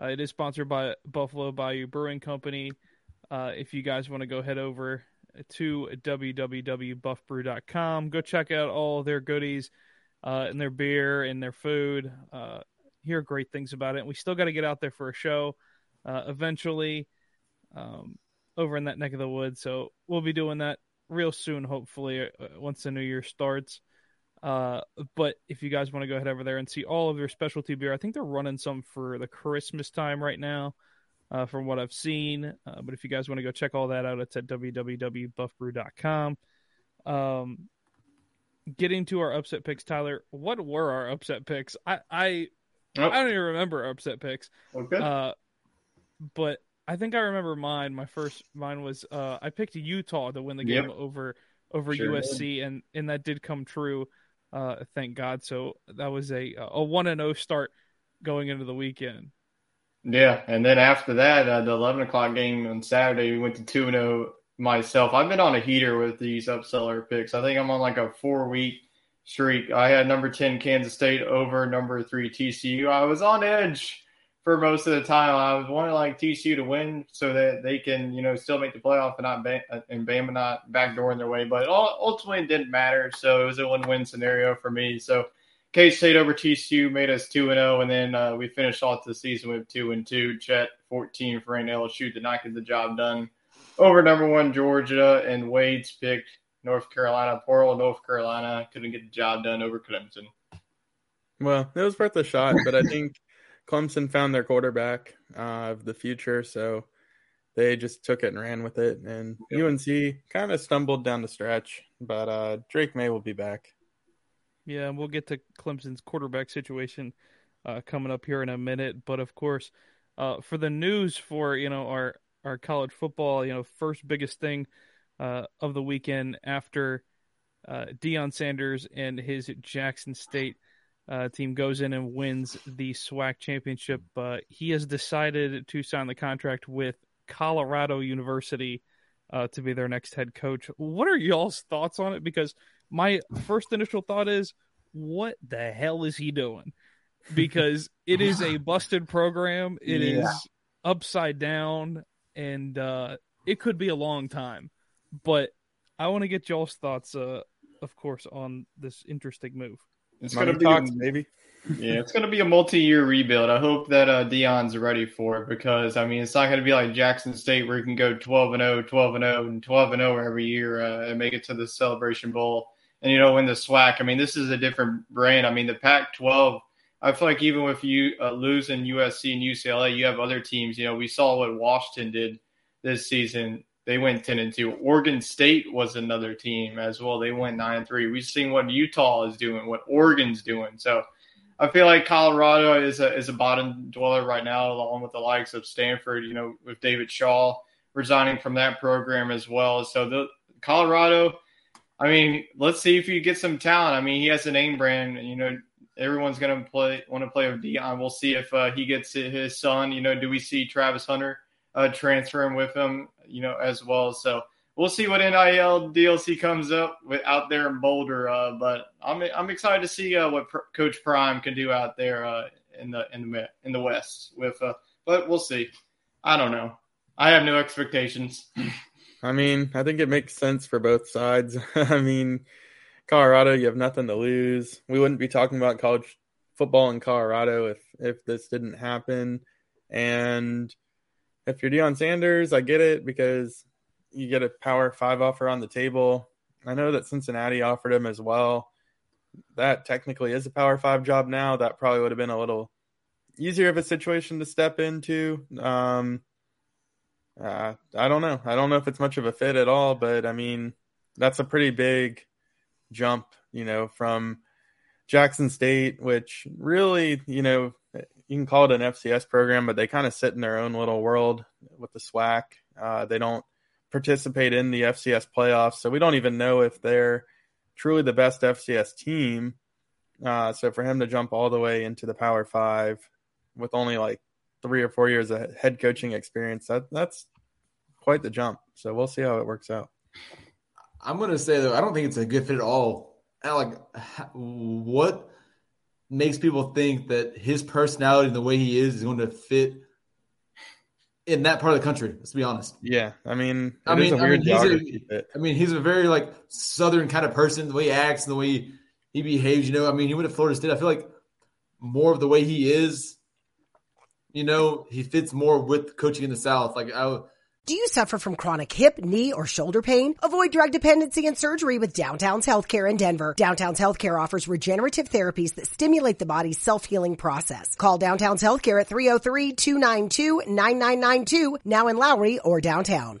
it is sponsored by Buffalo Bayou Brewing Company. If you guys want to go head over to www.buffbrew.com, go check out all their goodies and their beer and their food. Hear great things about it. And we still got to get out there for a show eventually over in that neck of the woods. So we'll be doing that real soon, hopefully, once the new year starts. But if you guys want to go ahead over there and see all of their specialty beer, I think they're running some for the Christmas time right now, from what I've seen. But if you guys want to go check all that out, it's at www.buffbrew.com. Getting to our upset picks, Tyler, what were our upset picks? I don't even remember our upset picks. Okay. But I think I remember mine. Mine was I picked Utah to win the game over sure USC, did. and that did come true. Thank God. So that was a 1-0 start going into the weekend. Yeah, and then after that, the 11 o'clock game on Saturday, we went to 2-0 myself. I've been on a heater with these upseller picks. I think I'm on like a 4-week streak. I had number 10 Kansas State over number 3 TCU. I was on edge for most of the time. I was wanting like TCU to win so that they can, still make the playoff and Bama not backdooring their way. But ultimately, it didn't matter. So it was a win-win scenario for me. So K-State over TCU made us 2-0, and then we finished off the season with 2-2. Chet, 14 for an LSU, did not get the job done over number 1 Georgia, and Wade's picked North Carolina. Poor old North Carolina couldn't get the job done over Clemson. Well, it was worth a shot, but I think Clemson found their quarterback of the future, so they just took it and ran with it. And UNC kind of stumbled down the stretch, but Drake May will be back. Yeah, and we'll get to Clemson's quarterback situation coming up here in a minute. But, of course, for the news for, our college football, first biggest thing of the weekend after Deion Sanders and his Jackson State team goes in and wins the SWAC championship, he has decided to sign the contract with Colorado University to be their next head coach. What are y'all's thoughts on it? Because my first initial thought is, what the hell is he doing? Because it is a busted program. It is upside down, and it could be a long time. But I want to get y'all's thoughts, of course, on this interesting move. It's going to be maybe. Yeah, it's going to be a multi-year rebuild. I hope that Deion's ready for it because, it's not going to be like Jackson State where you can go 12-0, 12-0, and 12-0 every year and make it to the Celebration Bowl. And, win the SWAC. This is a different brand. The Pac-12, I feel like even with you losing USC and UCLA, you have other teams. We saw what Washington did this season. They went 10-2. Oregon State was another team as well. They went 9-3. We've seen what Utah is doing, what Oregon's doing. So I feel like Colorado is a bottom dweller right now, along with the likes of Stanford, with David Shaw resigning from that program as well. So Colorado, let's see if you get some talent. He has a name brand, everyone's going to want to play with Deion. We'll see if he gets his son. Do we see Travis Hunter transferring with him, as well? So we'll see what NIL DLC comes up with out there in Boulder. But I'm excited to see what Coach Prime can do out there in the West. With but we'll see. I don't know. I have no expectations. I think it makes sense for both sides. Colorado, you have nothing to lose. We wouldn't be talking about college football in Colorado if this didn't happen. And if you're Deion Sanders, I get it because you get a Power 5 offer on the table. I know that Cincinnati offered him as well. That technically is a Power 5 job now. That probably would have been a little easier of a situation to step into. I don't know. I don't know if it's much of a fit at all, but, that's a pretty big jump, from Jackson State, which really, you can call it an FCS program, but they kind of sit in their own little world with the SWAC. They don't participate in the FCS playoffs, so we don't even know if they're truly the best FCS team. So for him to jump all the way into the Power 5 with only like 3 or 4 years of head coaching experience, that's quite the jump. So we'll see how it works out. I'm going to say, though, I don't think it's a good fit at all. Like, what makes people think that his personality and the way he is going to fit in that part of the country? Let's be honest. Yeah. He's a very Southern kind of person, the way he acts and the way he behaves, he went to Florida State. I feel like more of the way he is, he fits more with coaching in the South. Like I Do you suffer from chronic hip, knee, or shoulder pain? Avoid drug dependency and surgery with Downtown's Healthcare in Denver. Downtown's Healthcare offers regenerative therapies that stimulate the body's self-healing process. Call Downtown's Healthcare at 303-292-9992, now in Lowry or downtown.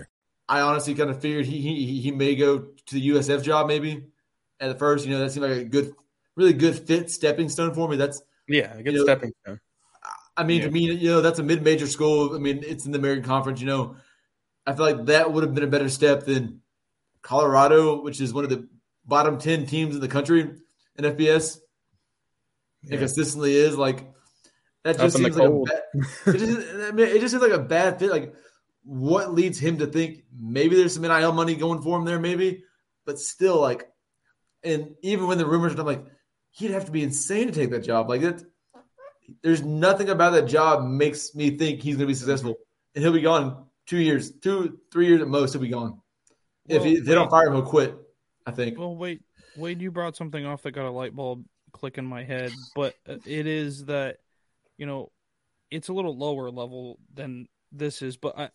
I honestly kind of figured he may go to the USF job maybe at first. You know, that seemed like a good, really good fit, stepping stone for me. That's a good stepping stone. I mean, to me, you know, that's a mid-major school. I mean, it's in the American Conference. You know, I feel like that would have been a better step than Colorado, which is one of the bottom 10 teams in the country in FBS. It consistently is like that. Just seems like it just seems like a bad fit. Like, what leads him to think maybe there's some NIL money going for him there, maybe, but still, like, and even when the rumors, I'm like, he'd have to be insane to take that job. Like, that, there's nothing about that job makes me think he's going to be successful, and he'll be gone in 2 years, 2-3 years at most. He'll be gone. Well, if they don't fire him, he'll quit, I think. Well, Wade, you brought something off that got a light bulb click in my head, but it is that, you know, it's a little lower level than this is, but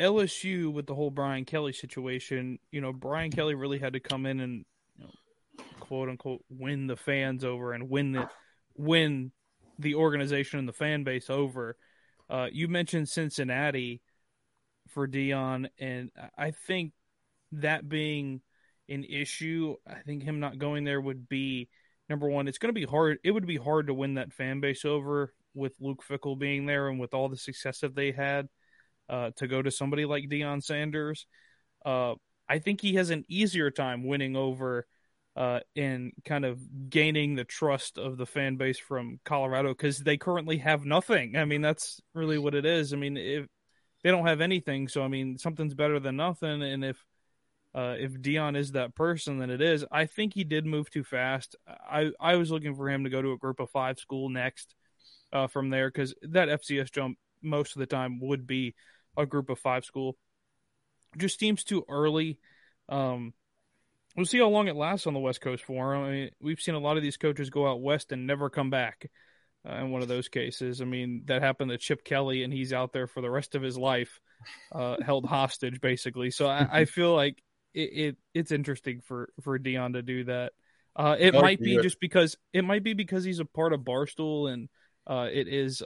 LSU with the whole Brian Kelly situation, you know, Brian Kelly really had to come in and, you know, quote unquote, win the fans over and win the organization and the fan base over. You mentioned Cincinnati for Deion, and I think that being an issue, I think him not going there would be, number one, it's going to be hard. It would be hard to win that fan base over with Luke Fickell being there and with all the success that they had. To go to somebody like Deion Sanders. I think he has an easier time winning over and kind of gaining the trust of the fan base from Colorado because they currently have nothing. I mean, that's really what it is. I mean, if they don't have anything, so, I mean, something's better than nothing. And if Deion is that person, then it is. I think he did move too fast. I was looking for him to go to a group of five school next from there because that FCS jump most of the time would be a group of five school. Just seems too early. We'll see how long it lasts on the West Coast for him. I mean, we've seen a lot of these coaches go out west and never come back in one of those cases. I mean, that happened to Chip Kelly, and he's out there for the rest of his life, held hostage, basically. So I feel like it's interesting for Deion to do that. It might be just because – it might be because he's a part of Barstool, and it is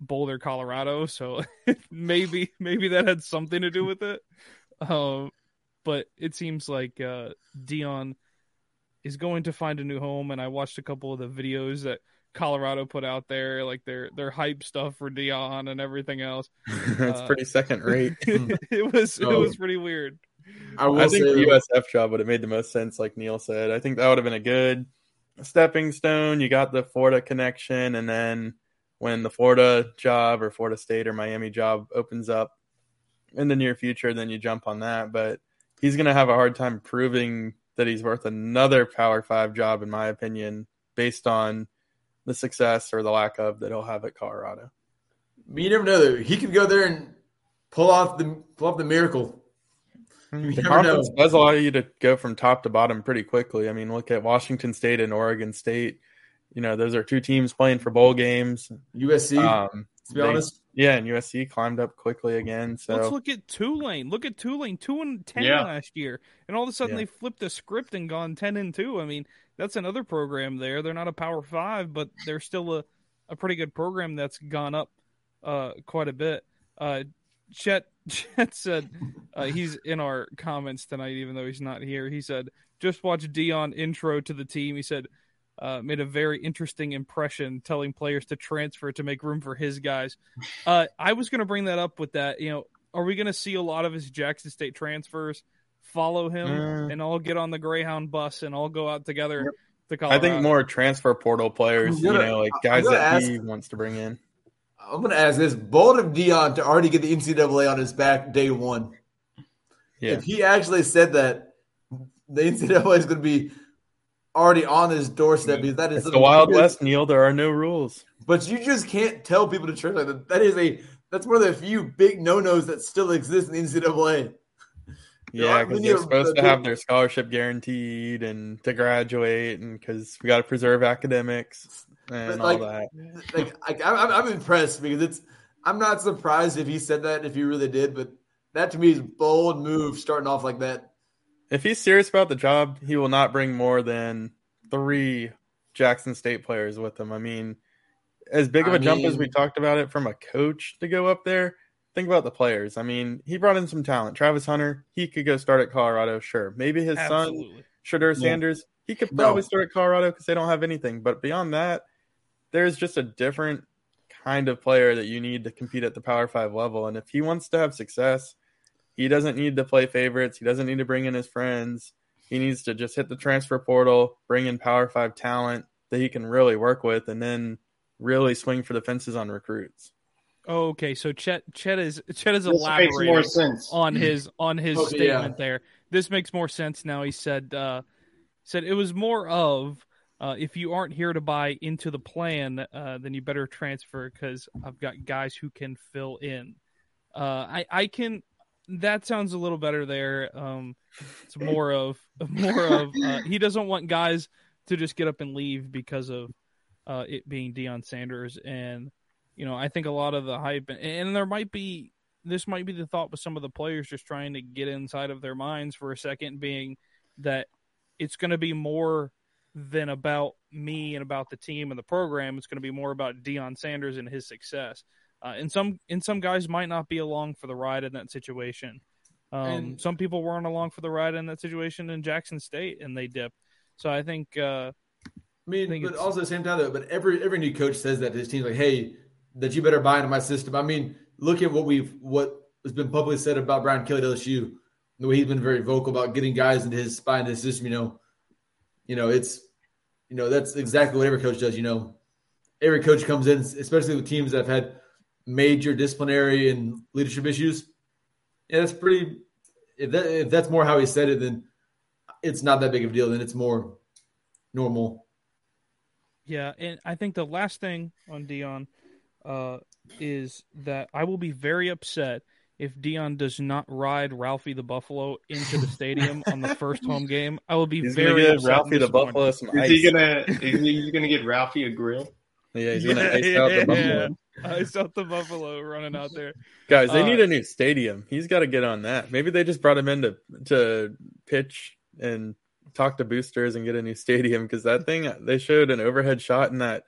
Boulder, Colorado, so maybe that had something to do with it. But it seems like Deion is going to find a new home, and I watched a couple of the videos that Colorado put out there, like their hype stuff for Deion and everything else. That's pretty second rate. It was pretty weird. I think the USF job would have made the most sense, like Neil said. I think that would have been a good stepping stone. You got the Florida connection, and then when the Florida job or Florida State or Miami job opens up in the near future, then you jump on that. But he's going to have a hard time proving that he's worth another Power 5 job, in my opinion, based on the success or the lack of that he'll have at Colorado. But you never know, though. He could go there and pull off the miracle. The conference does allow you to go from top to bottom pretty quickly. I mean, look at Washington State and Oregon State. You know, those are two teams playing for bowl games. USC, to be honest. Yeah, and USC climbed up quickly again. So let's look at Tulane. 2-10 last year. And all of a sudden they flipped the script and gone 10-2. I mean, that's another program there. They're not a Power 5, but they're still a pretty good program that's gone up quite a bit. Chet said he's in our comments tonight, even though he's not here. He said, just watch Deion intro to the team. He said, made a very interesting impression telling players to transfer to make room for his guys. I was going to bring that up with that. You know, are we going to see a lot of his Jackson State transfers follow him and all get on the Greyhound bus and all go out together to Colorado? I think more transfer portal players, you know, like guys that he wants to bring in. I'm going to ask this. Bold of Deion to already get the NCAA on his back day one. Yeah. If he actually said that, the NCAA is going to be already on his doorstep. Because that is the Wild West, Neil. There are no rules. But you just can't tell people to church like that. That's one of the few big no-nos that still exist in the NCAA. Yeah, because they're supposed to have their scholarship guaranteed and to graduate, and because we got to preserve academics and all that. I'm impressed because I'm not surprised if he said that, if he really did, but that to me is a bold move starting off like that. If he's serious about the job, he will not bring more than 3 Jackson State players with him. I mean, as big of a jump as we talked about it from a coach to go up there, think about the players. I mean, he brought in some talent. Travis Hunter, he could go start at Colorado, sure. Maybe his son, Shedeur Sanders, he could probably start at Colorado because they don't have anything. But beyond that, there's just a different kind of player that you need to compete at the Power 5 level. And if he wants to have success, he doesn't need to play favorites. He doesn't need to bring in his friends. He needs to just hit the transfer portal, bring in Power 5 talent that he can really work with, and then really swing for the fences on recruits. Okay, so Chet is elaborating on his statement there. This makes more sense now. He said it was more of if you aren't here to buy into the plan, then you better transfer because I've got guys who can fill in. I can. That sounds a little better there. It's more of he doesn't want guys to just get up and leave because of it being Deion Sanders. And you know, I think a lot of the hype, and this might be the thought with some of the players just trying to get inside of their minds for a second, being that it's going to be more than about me and about the team and the program. It's going to be more about Deion Sanders and his success. And some guys might not be along for the ride in that situation. Some people weren't along for the ride in that situation in Jackson State, and they dipped. So I think, but also at the same time, though, but every new coach says that to his team, like, hey, that you better buy into my system. I mean, look at what has been publicly said about Brian Kelly at LSU, the way he's been very vocal about getting guys into his spine, his system. You know, it's, you know, that's exactly what every coach does. You know, every coach comes in, especially with teams that have had major disciplinary and leadership issues. Yeah, that's pretty. If that's more how he said it, then it's not that big of a deal. Then it's more normal. Yeah, and I think the last thing on Deion is that I will be very upset if Deion does not ride Ralphie the Buffalo into the stadium on the first home game. I will be very upset. Ralphie the Buffalo some ice. Is he gonna get Ralphie a grill? Yeah, he's gonna ice out the Buffalo. Ice out the Buffalo running out there. Guys, they need a new stadium. He's got to get on that. Maybe they just brought him in to pitch and talk to boosters and get a new stadium, because that thing, they showed an overhead shot in that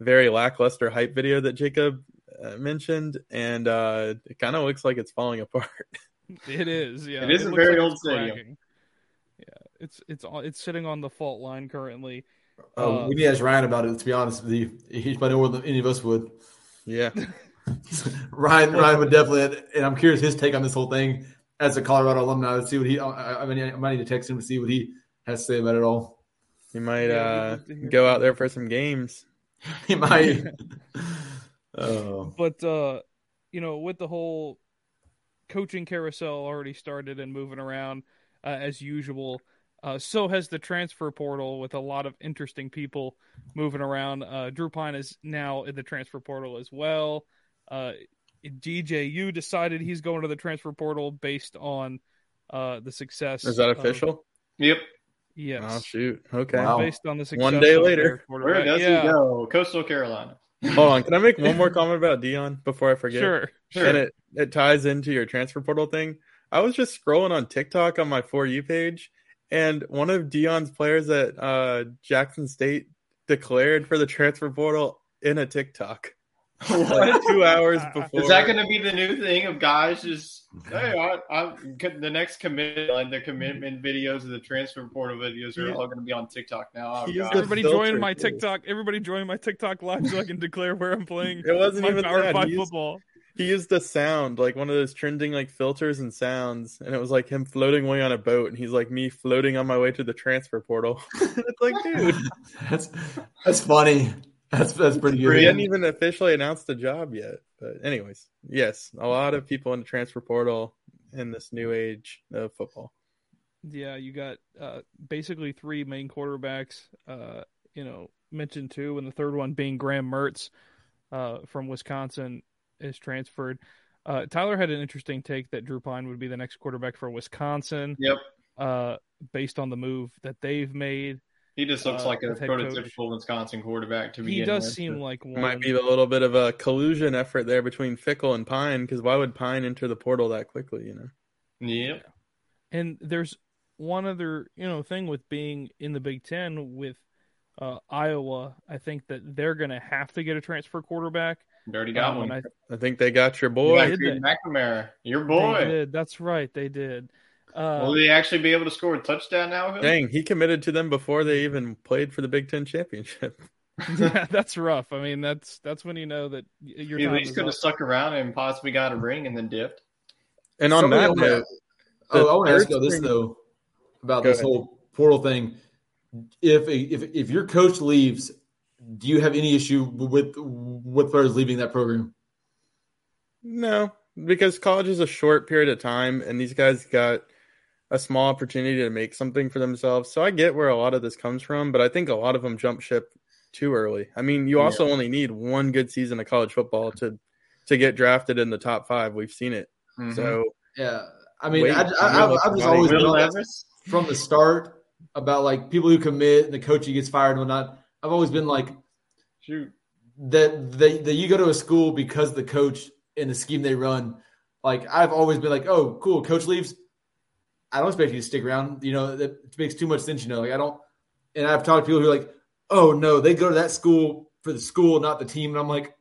very lackluster hype video that Jacob mentioned, and it kind of looks like it's falling apart. It is, yeah. It is a very old stadium. Yeah, it's sitting on the fault line currently. We need to ask Ryan about it, to be honest with you. He's probably more than any of us would. Yeah. Ryan would definitely, and I'm curious his take on this whole thing as a Colorado alumni. Let's see what I might need to text him to see what he has to say about it all. He might go out there for some games. He might. Oh. But, you know, with the whole coaching carousel already started and moving around as usual, so has the transfer portal with a lot of interesting people moving around. Drew Pine is now in the transfer portal as well. DJU decided he's going to the transfer portal based on the success. Is that official? Yep. Yes. Oh, shoot. Okay. Wow. Based on the success. 1 day later. Where does he go? Coastal Carolina. Hold on. Can I make one more comment about Deion before I forget? Sure. And it ties into your transfer portal thing. I was just scrolling on TikTok on my For You page, and one of Deion's players at Jackson State declared for the transfer portal in a TikTok. Like 2 hours before. Is that going to be the new thing of guys just, hey, the next commitment, like their commitment videos or the transfer portal videos are all going to be on TikTok now. Everybody join my TikTok. Everybody join my TikTok live so I can declare where I'm playing. It wasn't even Power 5 football. He used a sound, like one of those trending like filters and sounds, and it was like him floating away on a boat, and he's like me floating on my way to the transfer portal. It's like, dude, that's funny. That's pretty good. He hadn't even officially announced the job yet. But anyways, yes, a lot of people in the transfer portal in this new age of football. Yeah, you got basically three main quarterbacks, mentioned two, and the third one being Graham Mertz from Wisconsin is transferred. Tyler had an interesting take that Drew Pine would be the next quarterback for Wisconsin. Yep. Based on the move that they've made. He just looks like a prototypical Wisconsin quarterback to begin with. He does seem like one. Might be a little bit of a collusion effort there between Fickle and Pine, because why would Pine enter the portal that quickly, Yep. Yeah. And there's one other, thing with being in the Big Ten with Iowa. I think that they're going to have to get a transfer quarterback. They already got one. I think they got your boy. McNamara, your boy. They did. That's right. They did. Will they actually be able to score a touchdown now? Dang, he committed to them before they even played for the Big Ten championship. Yeah, that's rough. I mean, that's when you know that you're at least could have stuck around and possibly got a ring and then dipped. And on that note, I want to ask you this though about this whole portal thing. If your coach leaves, do you have any issue with players leaving that program? No, because college is a short period of time, and these guys got a small opportunity to make something for themselves. So I get where a lot of this comes from, but I think a lot of them jump ship too early. I mean, you also only need one good season of college football to get drafted in the top five. We've seen it. Mm-hmm. So I've just always been from the start about like people who commit and the coach who gets fired and whatnot. I've always been like, shoot, that you go to a school because the coach and the scheme they run. Like I've always been like, oh, cool, coach leaves. I don't expect you to stick around. That makes too much sense. Like I don't. And I've talked to people who are like, oh no, they go to that school for the school, not the team. And I'm like,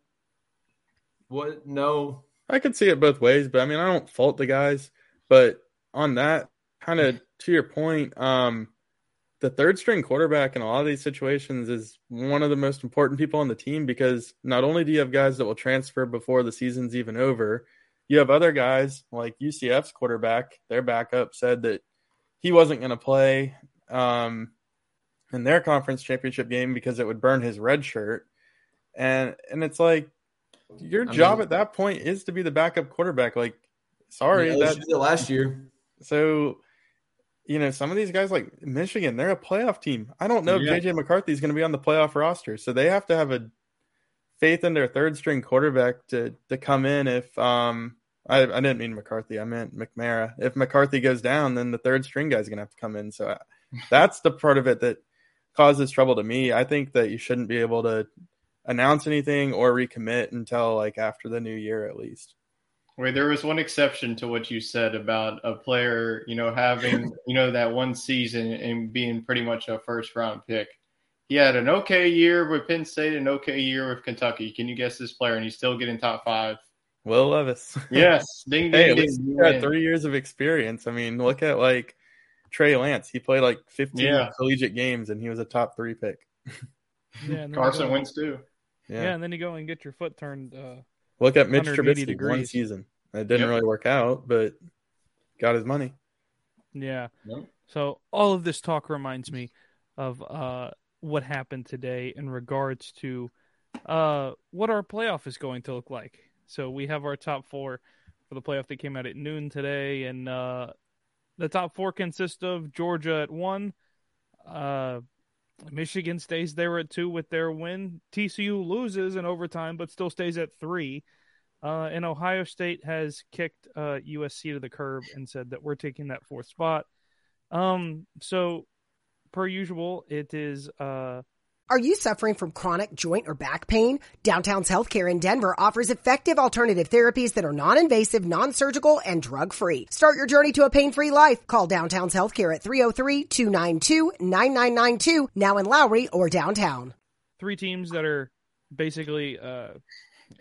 what? No. I could see it both ways, but I mean, I don't fault the guys. But on that, kind of to your point, the third string quarterback in a lot of these situations is one of the most important people on the team, because not only do you have guys that will transfer before the season's even over, you have other guys like UCF's quarterback, their backup, said that he wasn't going to play in their conference championship game because it would burn his red shirt. And it's like your job at that point is to be the backup quarterback. Like, sorry. Yeah, that's last year. So – some of these guys like Michigan, they're a playoff team. I don't know if JJ McCarthy is going to be on the playoff roster. So they have to have a faith in their third string quarterback to come in. If I didn't mean McCarthy, I meant McNamara. If McCarthy goes down, then the third string guy is going to have to come in. So that's the part of it that causes trouble to me. I think that you shouldn't be able to announce anything or recommit until like after the new year, at least. Wait, there was one exception to what you said about a player, having, that one season and being pretty much a first-round pick. He had an okay year with Penn State, an okay year with Kentucky. Can you guess this player? And he's still getting top five. Will Levis. Yes. Ding, ding, at least he had 3 years of experience. I mean, look at, like, Trey Lance. He played, like, 15 collegiate games, and he was a top three pick. Yeah, Carson Wentz, too. Yeah, and then you go and get your foot turned – look at Mitch Trubisky one season. It didn't really work out, but got his money. Yeah. Yep. So all of this talk reminds me of what happened today in regards to what our playoff is going to look like. So we have our top four for the playoff that came out at noon today. And the top four consist of Georgia at 1. Michigan stays there at 2 with their win. TCU loses in overtime, but still stays at 3. And Ohio State has kicked USC to the curb and said that we're taking that 4th spot. So, per usual, it is... Are you suffering from chronic joint or back pain? Downtown's Healthcare in Denver offers effective alternative therapies that are non-invasive, non-surgical, and drug-free. Start your journey to a pain-free life. Call Downtown's Healthcare at 303-292-9992, now in Lowry or downtown. Three teams that are basically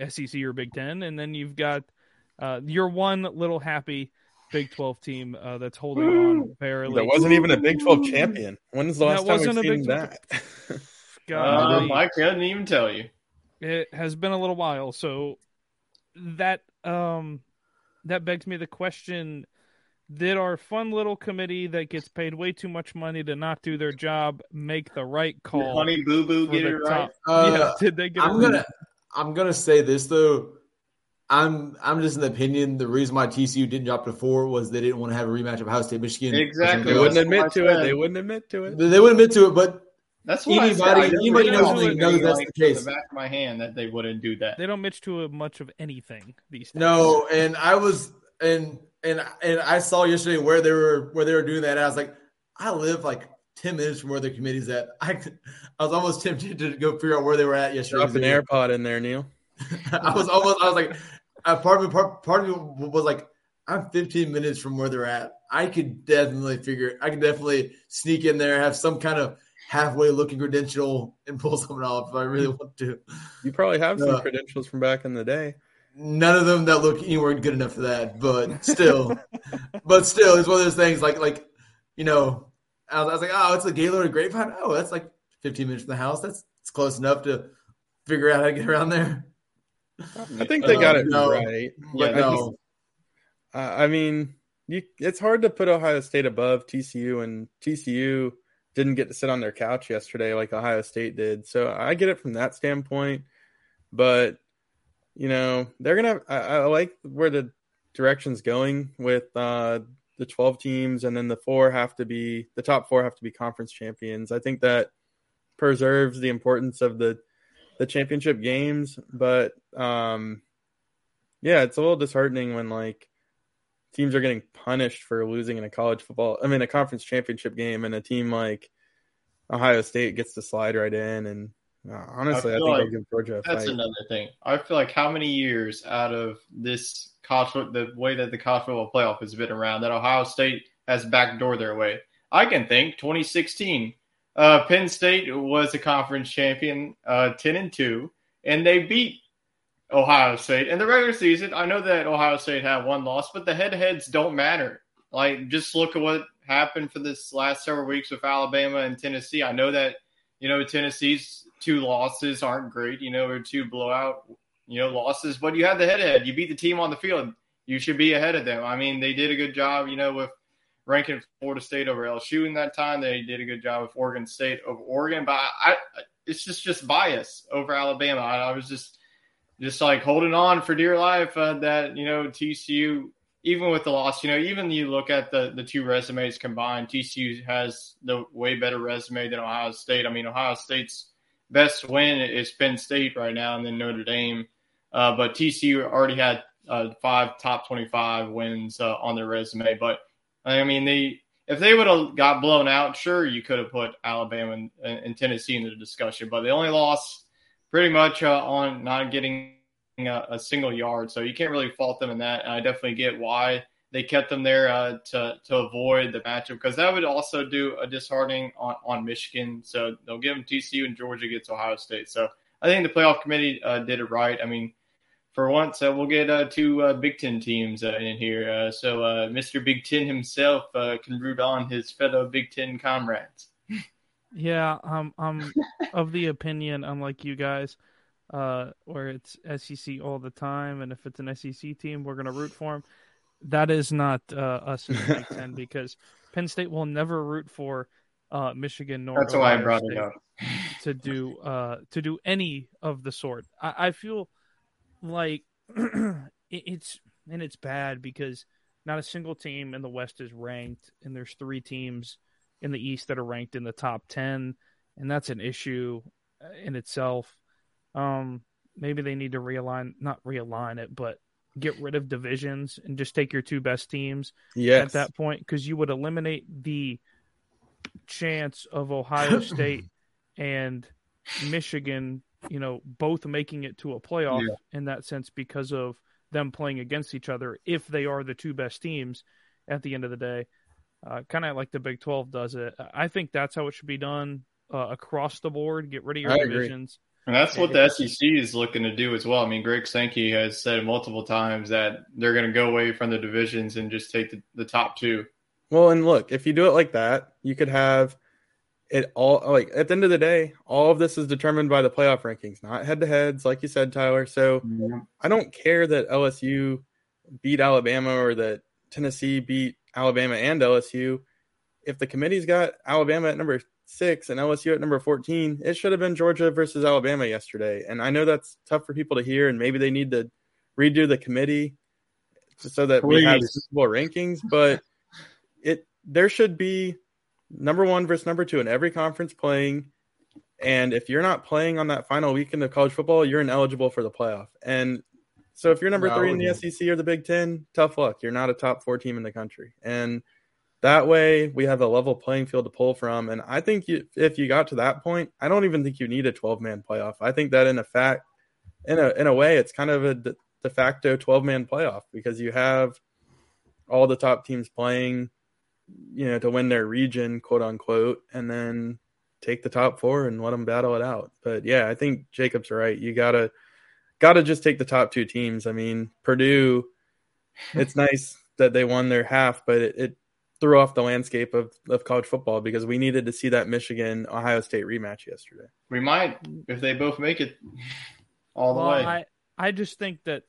SEC or Big Ten, and then you've got your one little happy Big 12 team that's holding on barely. That wasn't even a Big 12 champion. When's the last time we've seen that? I couldn't even tell you. It has been a little while, so that begs me the question: Did our fun little committee that gets paid way too much money to not do their job make the right call? Honey Boo Boo get it right. Did they get it right? I'm gonna say this though. I'm just in the opinion the reason why TCU didn't drop to 4 was they didn't want to have a rematch of Ohio State Michigan. Exactly. They wouldn't admit to it, but that's what anybody knows that's the case. In the back of my hand that they wouldn't do that. They don't admit to much of anything these days. No, and I was and I saw yesterday where they were doing that, and I was like, I live like 10 minutes from where the committee's at. I was almost tempted to go figure out where they were at yesterday. Drop an AirPod in there, Neil. Part of me was like, I'm 15 minutes from where they're at. I could definitely sneak in there, have some kind of halfway looking credential and pull something off if I really want to. You probably have some credentials from back in the day. None of them that look anywhere good enough for that, but still, it's one of those things like, you know, I was like, oh, it's the Gaylord Grapevine. Oh, that's like 15 minutes from the house. It's close enough to figure out how to get around there. I think they got it right. Yeah, it's hard to put Ohio State above TCU, and TCU didn't get to sit on their couch yesterday like Ohio State did. So I get it from that standpoint. But, you know, they're going to – I like where the direction's going with the 12 teams, and then the top four have to be conference champions. I think that preserves the importance of the championship games, but it's a little disheartening when like teams are getting punished for losing in a conference championship game, and a team like Ohio State gets to slide right in. And honestly, I think like I'll give Georgia a fight. That's another thing. I feel like how many years out of this the way that the college football playoff has been around that Ohio State has backdoored their way. I can think 2016. Penn State was a conference champion, 10-2, and they beat Ohio State in the regular season. I know that Ohio State had one loss, but the head-to-heads don't matter. Like, just look at what happened for this last several weeks with Alabama and Tennessee. I know that, you know, Tennessee's two losses aren't great, you know, or two blowout, you know, losses, but you have the head-to-head. You beat the team on the field. You should be ahead of them. I mean, they did a good job, you know, with ranking Florida State over LSU in that time. They did a good job with Oregon State over Oregon, but it's just bias over Alabama. I was just like holding on for dear life that, you know, TCU, even with the loss, you know, even you look at the two resumes combined, TCU has the way better resume than Ohio State. I mean, Ohio State's best win is Penn State right now and then Notre Dame, but TCU already had 5 top 25 wins on their resume, but I mean, if they would have got blown out, sure, you could have put Alabama and Tennessee into the discussion, but they only lost pretty much on not getting a single yard, so you can't really fault them in that. And I definitely get why they kept them there to avoid the matchup, because that would also do a disheartening on Michigan. So they'll give them TCU, and Georgia gets Ohio State. So I think the playoff committee did it right. I mean, for once, we'll get two Big Ten teams in here. So Mr. Big Ten himself can root on his fellow Big Ten comrades. Yeah, I'm of the opinion, unlike you guys, where it's SEC all the time, and if it's an SEC team, we're going to root for them. That is not us in the Big Ten, because Penn State will never root for Michigan nor That's Ohio why I brought State it up. to do any of the sort. I feel like it's bad because not a single team in the West is ranked, and there's 3 teams in the East that are ranked in the top 10, and that's an issue in itself. Maybe they need to not realign it, but get rid of divisions and just take your 2 best teams at that point, because you would eliminate the chance of Ohio State and Michigan, you know, both making it to a playoff in that sense because of them playing against each other if they are the 2 best teams at the end of the day. Kind of like the Big 12 does it. I think that's how it should be done across the board. Get rid of your divisions. And that's what the SEC is looking to do as well. I mean, Greg Sankey has said multiple times that they're going to go away from the divisions and just take the top 2. Well, and look, if you do it like that, you could have – it all, like, at the end of the day, all of this is determined by the playoff rankings, not head-to-heads, like you said, Tyler. So I don't care that LSU beat Alabama or that Tennessee beat Alabama and LSU. If the committee's got Alabama at number 6 and LSU at number 14, it should have been Georgia versus Alabama yesterday. And I know that's tough for people to hear, and maybe they need to redo the committee so that we have suitable rankings, but there should be number 1 versus number 2 in every conference playing. And if you're not playing on that final weekend of college football, you're ineligible for the playoff. And so if you're number 3 in the SEC or the Big Ten, tough luck. You're not a top 4 team in the country. And that way we have a level playing field to pull from. And I think if you got to that point, I don't even think you need a 12-man playoff. I think that in a way, it's kind of a de facto 12-man playoff because you have all the top teams playing, to win their region, quote unquote, and then take the top 4 and let them battle it out. But yeah, I think Jacob's right. You gotta just take the top 2 teams. I mean, Purdue, it's nice that they won their half, but it threw off the landscape of college football because we needed to see that Michigan-Ohio State rematch yesterday. We might, if they both make it all the way. I just think that's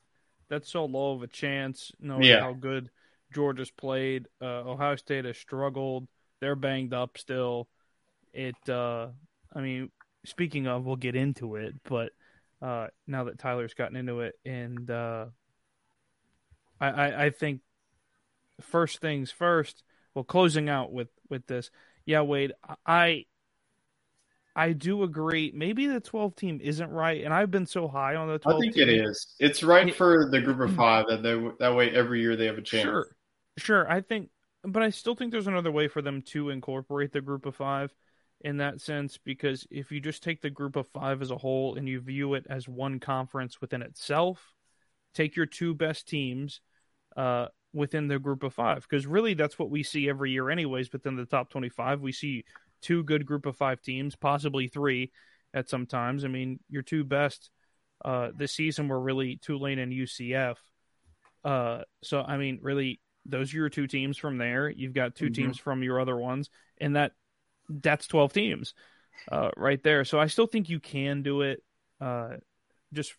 so low of a chance, how good Georgia's played. Ohio State has struggled. They're banged up still. Speaking of, we'll get into it, but now that Tyler's gotten into it, and I think first things first, well, closing out with this. Yeah, Wade, I do agree. Maybe the 12 team isn't right, and I've been so high on the 12 team. I think it is. It's right for the group of 5, that way every year they have a chance. Sure, I think, but I still think there's another way for them to incorporate the group of 5. In that sense, because if you just take the group of 5 as a whole and you view it as one conference within itself, take your 2 best teams within the group of 5, because really that's what we see every year anyways. But then the top 25, we see 2 good group of 5 teams, possibly 3 at some times. I mean, your 2 best this season were really Tulane and UCF. So, I mean, really, those are your 2 teams from there. You've got 2 teams from your other ones, and that's 12 teams right there. So I still think you can do it. Just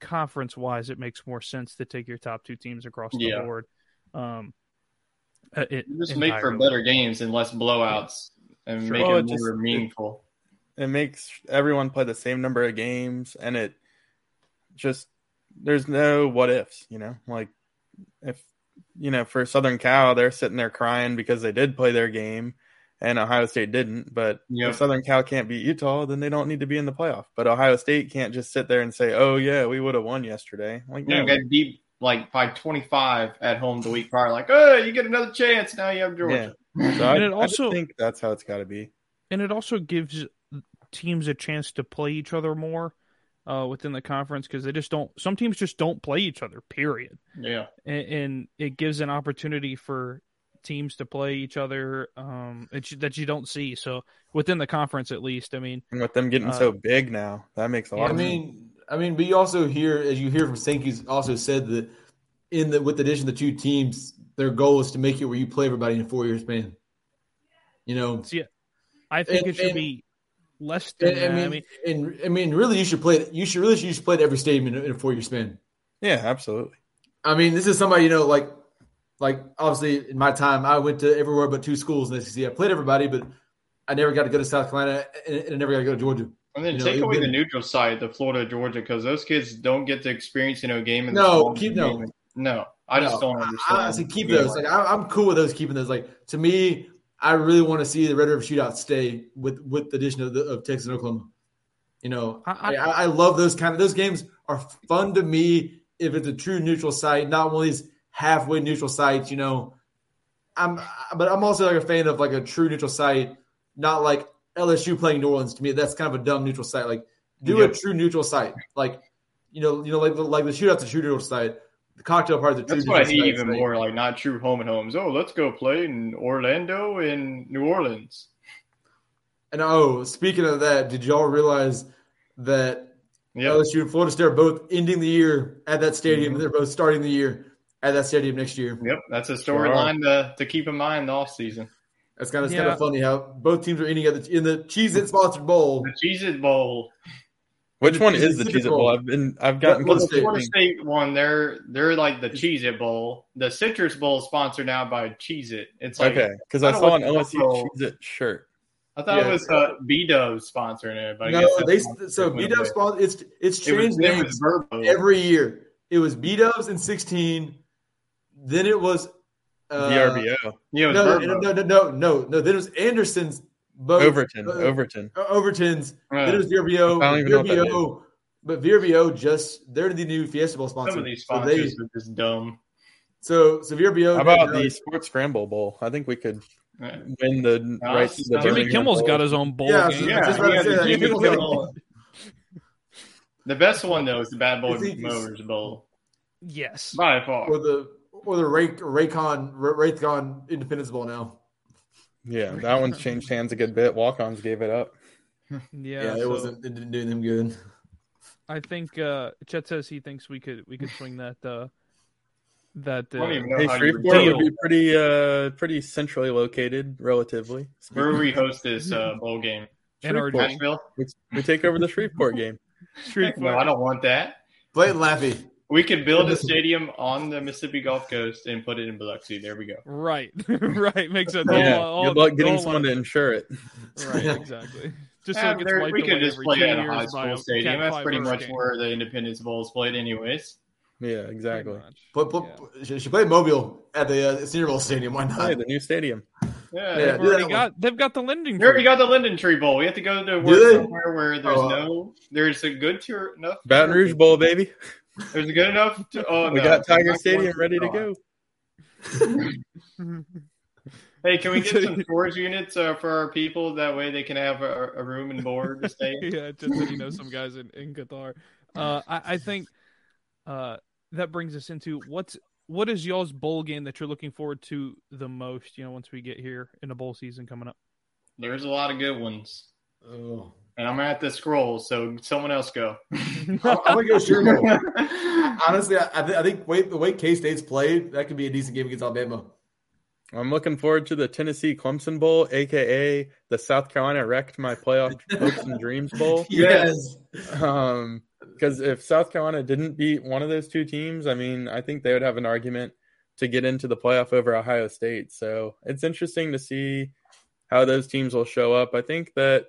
conference-wise, it makes more sense to take your top 2 teams across the board. Just make for better games and less blowouts and make it more meaningful. It makes everyone play the same number of games, and it just – there's no what-ifs, Like if, for Southern Cal, they're sitting there crying because they did play their game. And Ohio State didn't, but if Southern Cal can't beat Utah, then they don't need to be in the playoff. But Ohio State can't just sit there and say, "Oh yeah, we would have won yesterday." You got beat by 25 at home the week prior. Like, oh, you get another chance now. You have Georgia. Yeah. So I think that's how it's got to be. And it also gives teams a chance to play each other more within the conference because they just don't. Some teams just don't play each other. Period. Yeah, and it gives an opportunity for teams to play each other that you don't see. So within the conference, at least, I mean, and with them getting so big now, that makes a lot. I mean, but you also hear, as you hear from Sankey's also said that with the addition of the 2 teams, their goal is to make it where you play everybody in a 4-year span. So, yeah, I think it should be less than. Really, you should play every stadium in a 4-year span. Yeah, absolutely. I mean, this is somebody like. Like, obviously, in my time, I went to everywhere but 2 schools in the SEC. I played everybody, but I never got to go to South Carolina, and I never got to go to Georgia. And then take away the neutral site, the Florida, Georgia, because those kids don't get to experience, a game. I just don't understand. I honestly keep those. Like, I'm cool with those, keeping those. Like, to me, I really want to see the Red River Shootout stay with the addition of Texas and Oklahoma. I love those those games are fun to me if it's a true neutral site, not one of these halfway neutral sites, but I'm also like a fan of like a true neutral site, not like LSU playing New Orleans. To me, that's kind of a dumb neutral site. Like, do a true neutral site, like like the shootout's a true neutral site, the cocktail part of the true. That's what I hate even more, like not true home and homes. Oh, let's go play in Orlando and New Orleans. And speaking of that, did y'all realize that LSU and Florida State are both ending the year at that stadium? They're both starting the year at that stadium next year. Yep, that's a storyline to keep in mind in the offseason. That's kind of funny how both teams are eating in the Cheez-It sponsored bowl. The Cheez-It Bowl. Which one is the Cheez-It Bowl? I've gotten well, the Florida State one. They're like the Cheez-It Bowl. The Citrus Bowl is sponsored now by Cheez-It. It's like, okay, because I saw an LSU Cheez-It shirt. I thought it was B-Dub sponsoring it. But no, so B-Dub sponsored. It's changed names every year. It was B-Dubs in 2016. Then it was VRBO. Yeah, no. Then it was Anderson's. Overton's. Right. Then it was VRBO. I don't even know what that is. But VRBO they're the new Fiesta Bowl sponsor. Some of these sponsors are just dumb. So VRBO. How about the Sports Scramble Bowl? I think we could win the rights. Jimmy Kimmel's got his own bowl. Yeah, the best one though is the Bad Boy Mowers Bowl. Yes, by far. Or the Raycon Independence Bowl now. Yeah, that one's changed hands a good bit. Walk-ons gave it up. Yeah, it didn't do them good. I think Chet says he thinks we could swing that. Shreveport would be pretty centrally located, relatively. Where we host this bowl game? Nashville. We take over the Shreveport game. Shreveport. No, I don't want that. Blake Laffey. We could build a stadium on the Mississippi Gulf Coast and put it in Biloxi. There we go. Right. Makes sense. Good luck getting someone to insure it. Right, exactly. Just so we could just play at a high school stadium. That's pretty much where the Independence Bowl is played anyways. Yeah, exactly. But she played Mobile at the Senior Bowl Stadium. Why not? Yeah, the new stadium. Yeah, they've got the Linden Tree. They already got the Linden Tree Bowl. We have to go to somewhere where there's there's a good tier enough. Baton Rouge Bowl, baby. There's good enough to. Oh, we got Tiger Stadium ready to go. Hey, can we get some storage units for our people? That way they can have a room and board to stay. Yeah, just so you know, some guys in Qatar. I think that brings us into what is y'all's bowl game that you're looking forward to the most? You know, once we get here in the bowl season coming up, there's a lot of good ones. Oh. And I'm going to have to scroll, so someone else go. I'm going to go Sugar Bowl. Honestly, I think the way K-State's played, that could be a decent game against Alabama. I'm looking forward to the Tennessee-Clemson Bowl, a.k.a. the South Carolina Wrecked My Playoff Hopes and Dreams Bowl. Yes. Because if South Carolina didn't beat one of those two teams, I mean, I think they would have an argument to get into the playoff over Ohio State. So it's interesting to see how those teams will show up. I think that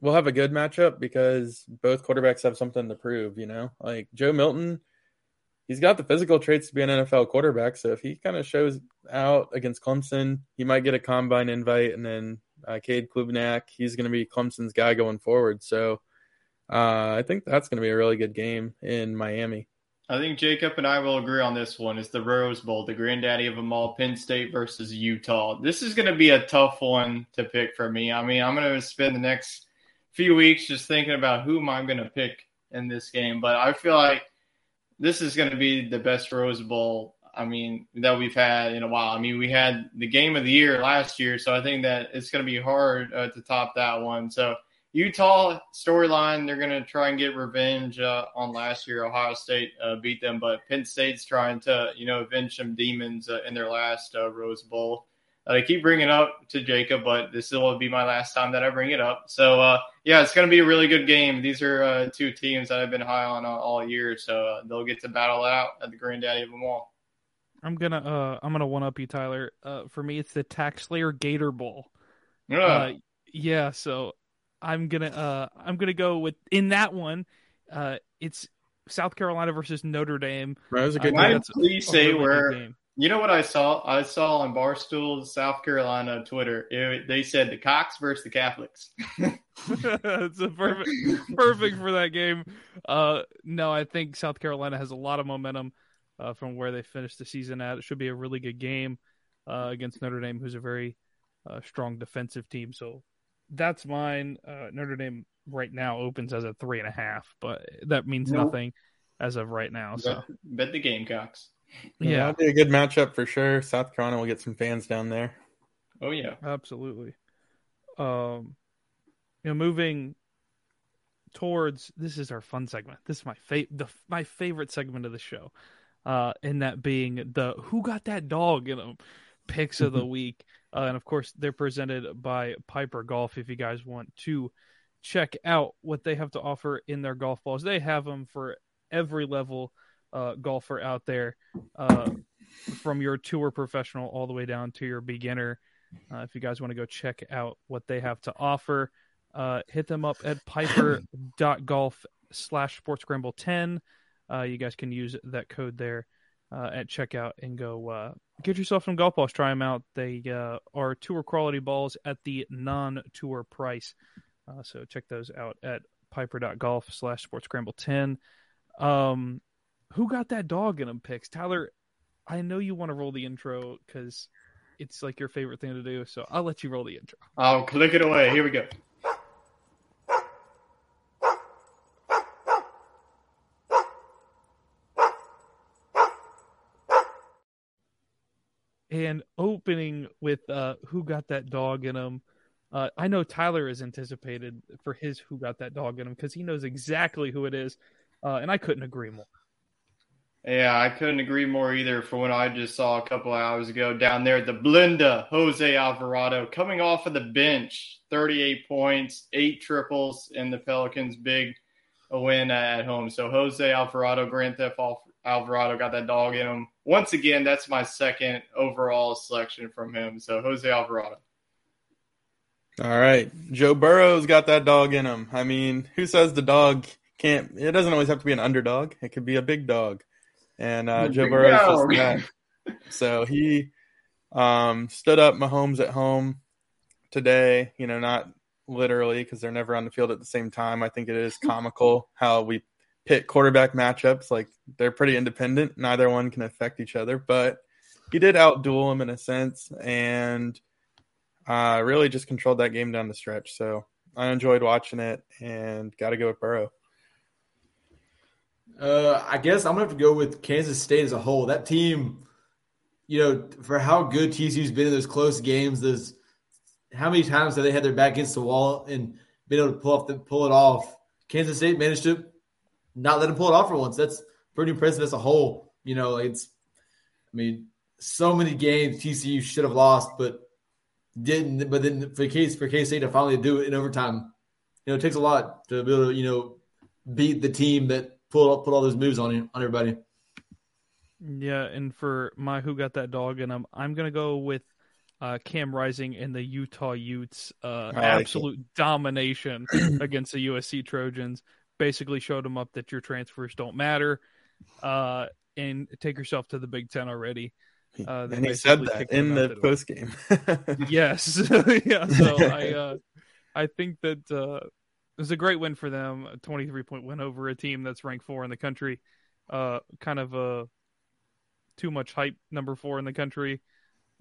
We'll have a good matchup because both quarterbacks have something to prove, you know? Like, Joe Milton, he's got the physical traits to be an NFL quarterback, so if he kind of shows out against Clemson, he might get a combine invite, and then Cade Klubnik, he's going to be Clemson's guy going forward. So I think that's going to be a really good game in Miami. I think Jacob and I will agree on this one. It's the Rose Bowl, the granddaddy of them all, Penn State versus Utah. This is going to be a tough one to pick for me. I mean, I'm going to spend the next few weeks just thinking about who am I going to pick in this game. But I feel like this is going to be the best Rose Bowl, I mean, that we've had in a while. I mean, we had the game of the year last year, so I think that it's going to be hard to top that one. So Utah storyline, they're going to try and get revenge on last year. Ohio State beat them, but Penn State's trying to, you know, avenge some demons in their last Rose Bowl. I keep bringing it up to Jacob, but this will be my last time that I bring it up. So, it's going to be a really good game. These are two teams that I've been high on all year, so they'll get to battle out at the granddaddy of them all. I'm gonna one up you, Tyler. For me, it's the Taxslayer Gator Bowl. Yeah. So I'm gonna go with in that one. It's South Carolina versus Notre Dame. That was a good game. Please say where. You know what I saw? I saw on Barstool's South Carolina Twitter, they said the Cox versus the Catholics. It's a perfect for that game. No, I think South Carolina has a lot of momentum from where they finished the season at. It should be a really good game against Notre Dame, who's a very strong defensive team. So that's mine. Notre Dame right now opens as a 3.5, but that means nothing as of right now. So bet the Gamecocks. Yeah, that'll be a good matchup for sure. South Carolina will get some fans down there. Oh yeah, absolutely. Moving towards this is our fun segment. This is my favorite segment of the show, and that being the "Who Got That Dog in Them" picks of the week, and of course they're presented by Piper Golf. If you guys want to check out what they have to offer in their golf balls, they have them for every level. Golfer out there, from your tour professional all the way down to your beginner. If you guys want to go check out what they have to offer, hit them up at piper.golf/sportscramble10. You guys can use that code there at checkout and go get yourself some golf balls. Try them out. They are tour quality balls at the non-tour price. So check those out at piper.golf/sportscramble10. Who got that dog in them picks? Tyler, I know you want to roll the intro because it's like your favorite thing to do, so I'll let you roll the intro. I'll click it away. Here we go. And opening with Who Got That Dog in Them. I know Tyler is anticipated for his Who Got That Dog in Them because he knows exactly who it is, and I couldn't agree more. Yeah, I couldn't agree more either for what I just saw a couple of hours ago down there at the Blinda. Jose Alvarado coming off of the bench, 38 points, 8 triples, and the Pelicans big win at home. So Jose Alvarado, Grand Theft Alvarado got that dog in him. Once again, that's my second overall selection from him. So Jose Alvarado. All right. Joe Burrow's got that dog in him. I mean, who says the dog can't – it doesn't always have to be an underdog. It could be a big dog. And Joe Burrow is just that. So he stood up Mahomes at home today, not literally because they're never on the field at the same time. I think it is comical how we pit quarterback matchups. Like, they're pretty independent. Neither one can affect each other. But he did outduel him in a sense and really just controlled that game down the stretch. So I enjoyed watching it and got to go with Burrow. I guess I'm going to have to go with Kansas State as a whole. That team, for how good TCU's been in those close games, how many times have they had their back against the wall and been able to pull it off? Kansas State managed to not let them pull it off for once. That's pretty impressive as a whole. So many games TCU should have lost but didn't. But then for Kansas State to finally do it in overtime, it takes a lot to be able to, beat the team that put all those moves on everybody. Yeah, and for my Who Got That Dog in Them, I'm going to go with Cam Rising and the Utah Utes. Absolute domination against the USC Trojans. Basically showed them up that your transfers don't matter and take yourself to the Big Ten already. And he said that in the postgame. Yes. Yeah, so I think that it was a great win for them, a 23-point win over a team that's ranked 4 in the country. Kind of too much hype, number 4 in the country.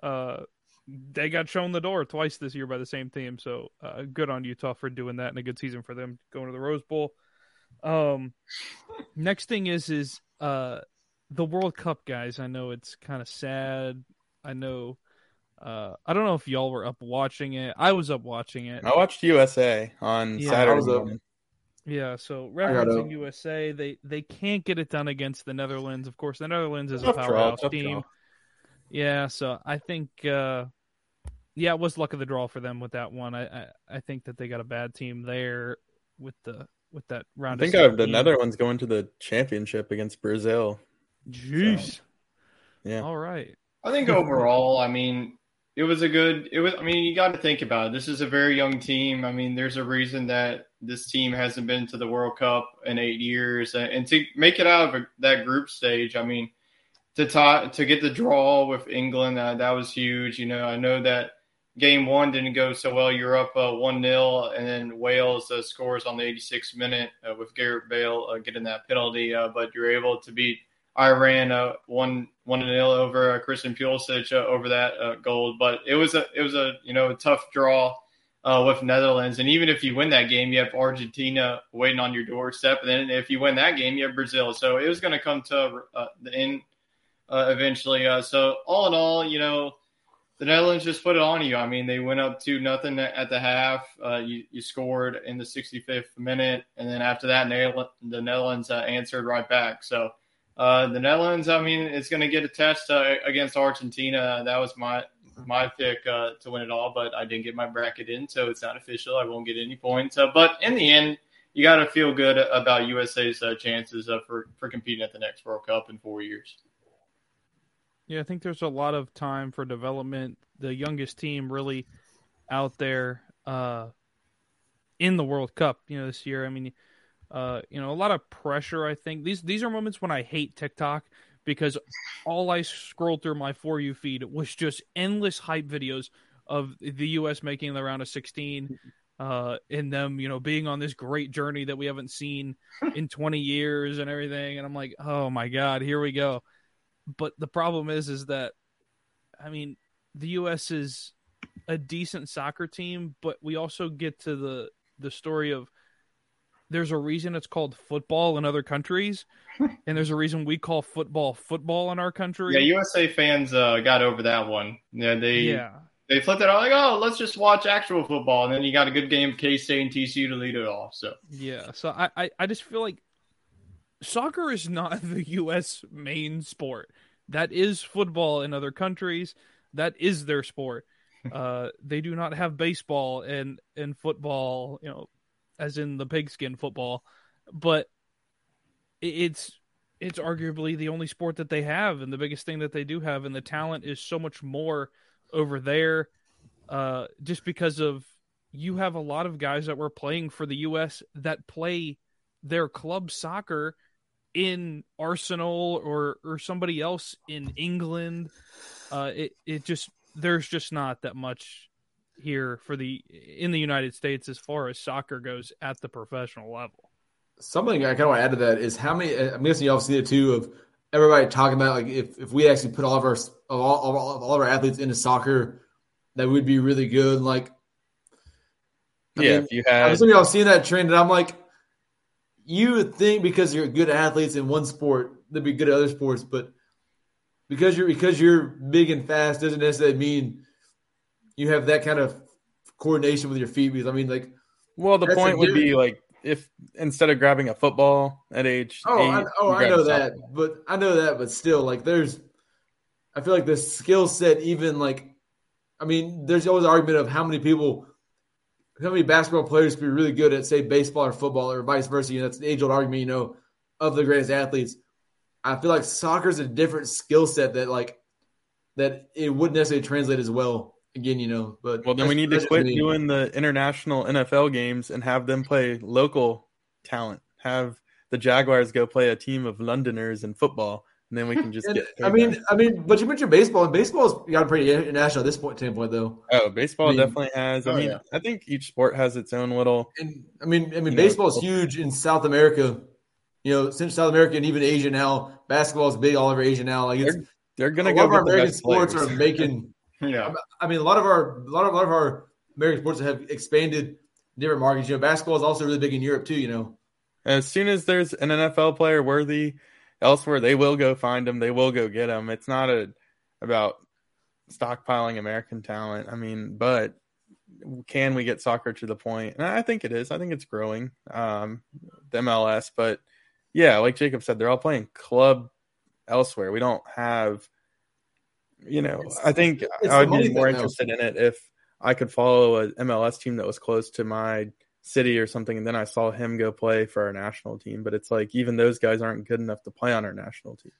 They got shown the door twice this year by the same team, so good on Utah for doing that and a good season for them going to the Rose Bowl. Next thing is the World Cup, guys. I know it's kind of sad. I know. I don't know if y'all were up watching it. I was up watching it. I watched USA on Saturday morning. Yeah, so referencing USA, they can't get it done against the Netherlands. Of course, the Netherlands is a powerhouse team. Yeah, so I think it was luck of the draw for them with that one. I think that they got a bad team there with that round. I think of the Netherlands going to the championship against Brazil. Jeez. So, yeah. All right. I think overall, it was a good – you got to think about it. This is a very young team. There's a reason that this team hasn't been to the World Cup in 8 years. And to make it out of that group stage, to get the draw with England, that was huge. You know, I know that game one didn't go so well. You're up 1-0, and then Wales scores on the 86th minute with Gareth Bale getting that penalty. But you're able to beat Iran 1-0 over Christian Pulisic over that goal. But it was a a tough draw with Netherlands. And even if you win that game, you have Argentina waiting on your doorstep. And then if you win that game, you have Brazil. So it was going to come to the end eventually. So all in all, the Netherlands just put it on you. I mean, they went up 2-0 at the half. You scored in the 65th minute. And then after that, the Netherlands answered right back. So the Netherlands, I mean, it's going to get a test against Argentina. That was my pick to win it all, but I didn't get my bracket in, so it's not official. I won't get any points. But in the end, you got to feel good about USA's chances for competing at the next World Cup in 4 years. Yeah, I think there's a lot of time for development. The youngest team really out there in the World Cup, this year. I mean, a lot of pressure, I think. These are moments when I hate TikTok because all I scrolled through my For You feed was just endless hype videos of the U.S. making the round of 16 and them, being on this great journey that we haven't seen in 20 years and everything. And I'm like, oh, my God, here we go. But the problem is that, I mean, the U.S. is a decent soccer team, but we also get to the story of there's a reason it's called football in other countries, and there's a reason we call football in our country. Yeah, USA fans got over that one. Yeah, they flipped it out like, oh, let's just watch actual football, and then you got a good game of K-State and TCU to lead it off. So yeah, so I just feel like soccer is not the U.S. main sport. That is football in other countries. That is their sport. They do not have baseball and football, as in the pigskin football. But it's arguably the only sport that they have and the biggest thing that they do have. And the talent is so much more over there just because of you have a lot of guys that were playing for the U.S. that play their club soccer in Arsenal or somebody else in England. There's just not that much here in the United States as far as soccer goes at the professional level. Something I kind of want to add to that is how many, I'm guessing you all see it too, of everybody talking about like if we actually put all of our athletes into soccer, that would be really good. Like, I mean, if you had, I'm assuming y'all seen that trend, and I'm like, you would think because you're good athletes in one sport, they'd be good at other sports, but because you're big and fast doesn't necessarily mean you have that kind of coordination with your feet. Because I mean, like, well, the point would be like if instead of grabbing a football at age 8, I know that, but still, like, I feel like the skill set, even like, I mean, there's always an argument of how many basketball players could be really good at, say, baseball or football or vice versa. That's an age-old argument, of the greatest athletes. I feel like soccer is a different skill set that it wouldn't necessarily translate as well. Again, but well, then we need to quit doing the international NFL games and have them play local talent. Have the Jaguars go play a team of Londoners in football, and then we can just get. I mean, but you mentioned baseball, and baseball's gotten pretty international at this point, though. Oh, baseball definitely has. Yeah. I think each sport has its own little. And I mean, baseball's huge in South America. Since South America and even Asia now, basketball's big all over Asia now. Like, they're going to go. A lot of our American sports are making. Yeah, I mean, a lot of our American sports have expanded different markets. Basketball is also really big in Europe too. As soon as there's an NFL player worthy elsewhere, they will go find them. They will go get them. It's not about stockpiling American talent. I mean, but can we get soccer to the point? And I think it is. I think it's growing, the MLS. But, yeah, like Jacob said, they're all playing club elsewhere. We don't have – I think I would be more interested in it if I could follow an MLS team that was close to my city or something, and then I saw him go play for our national team. But it's like even those guys aren't good enough to play on our national team.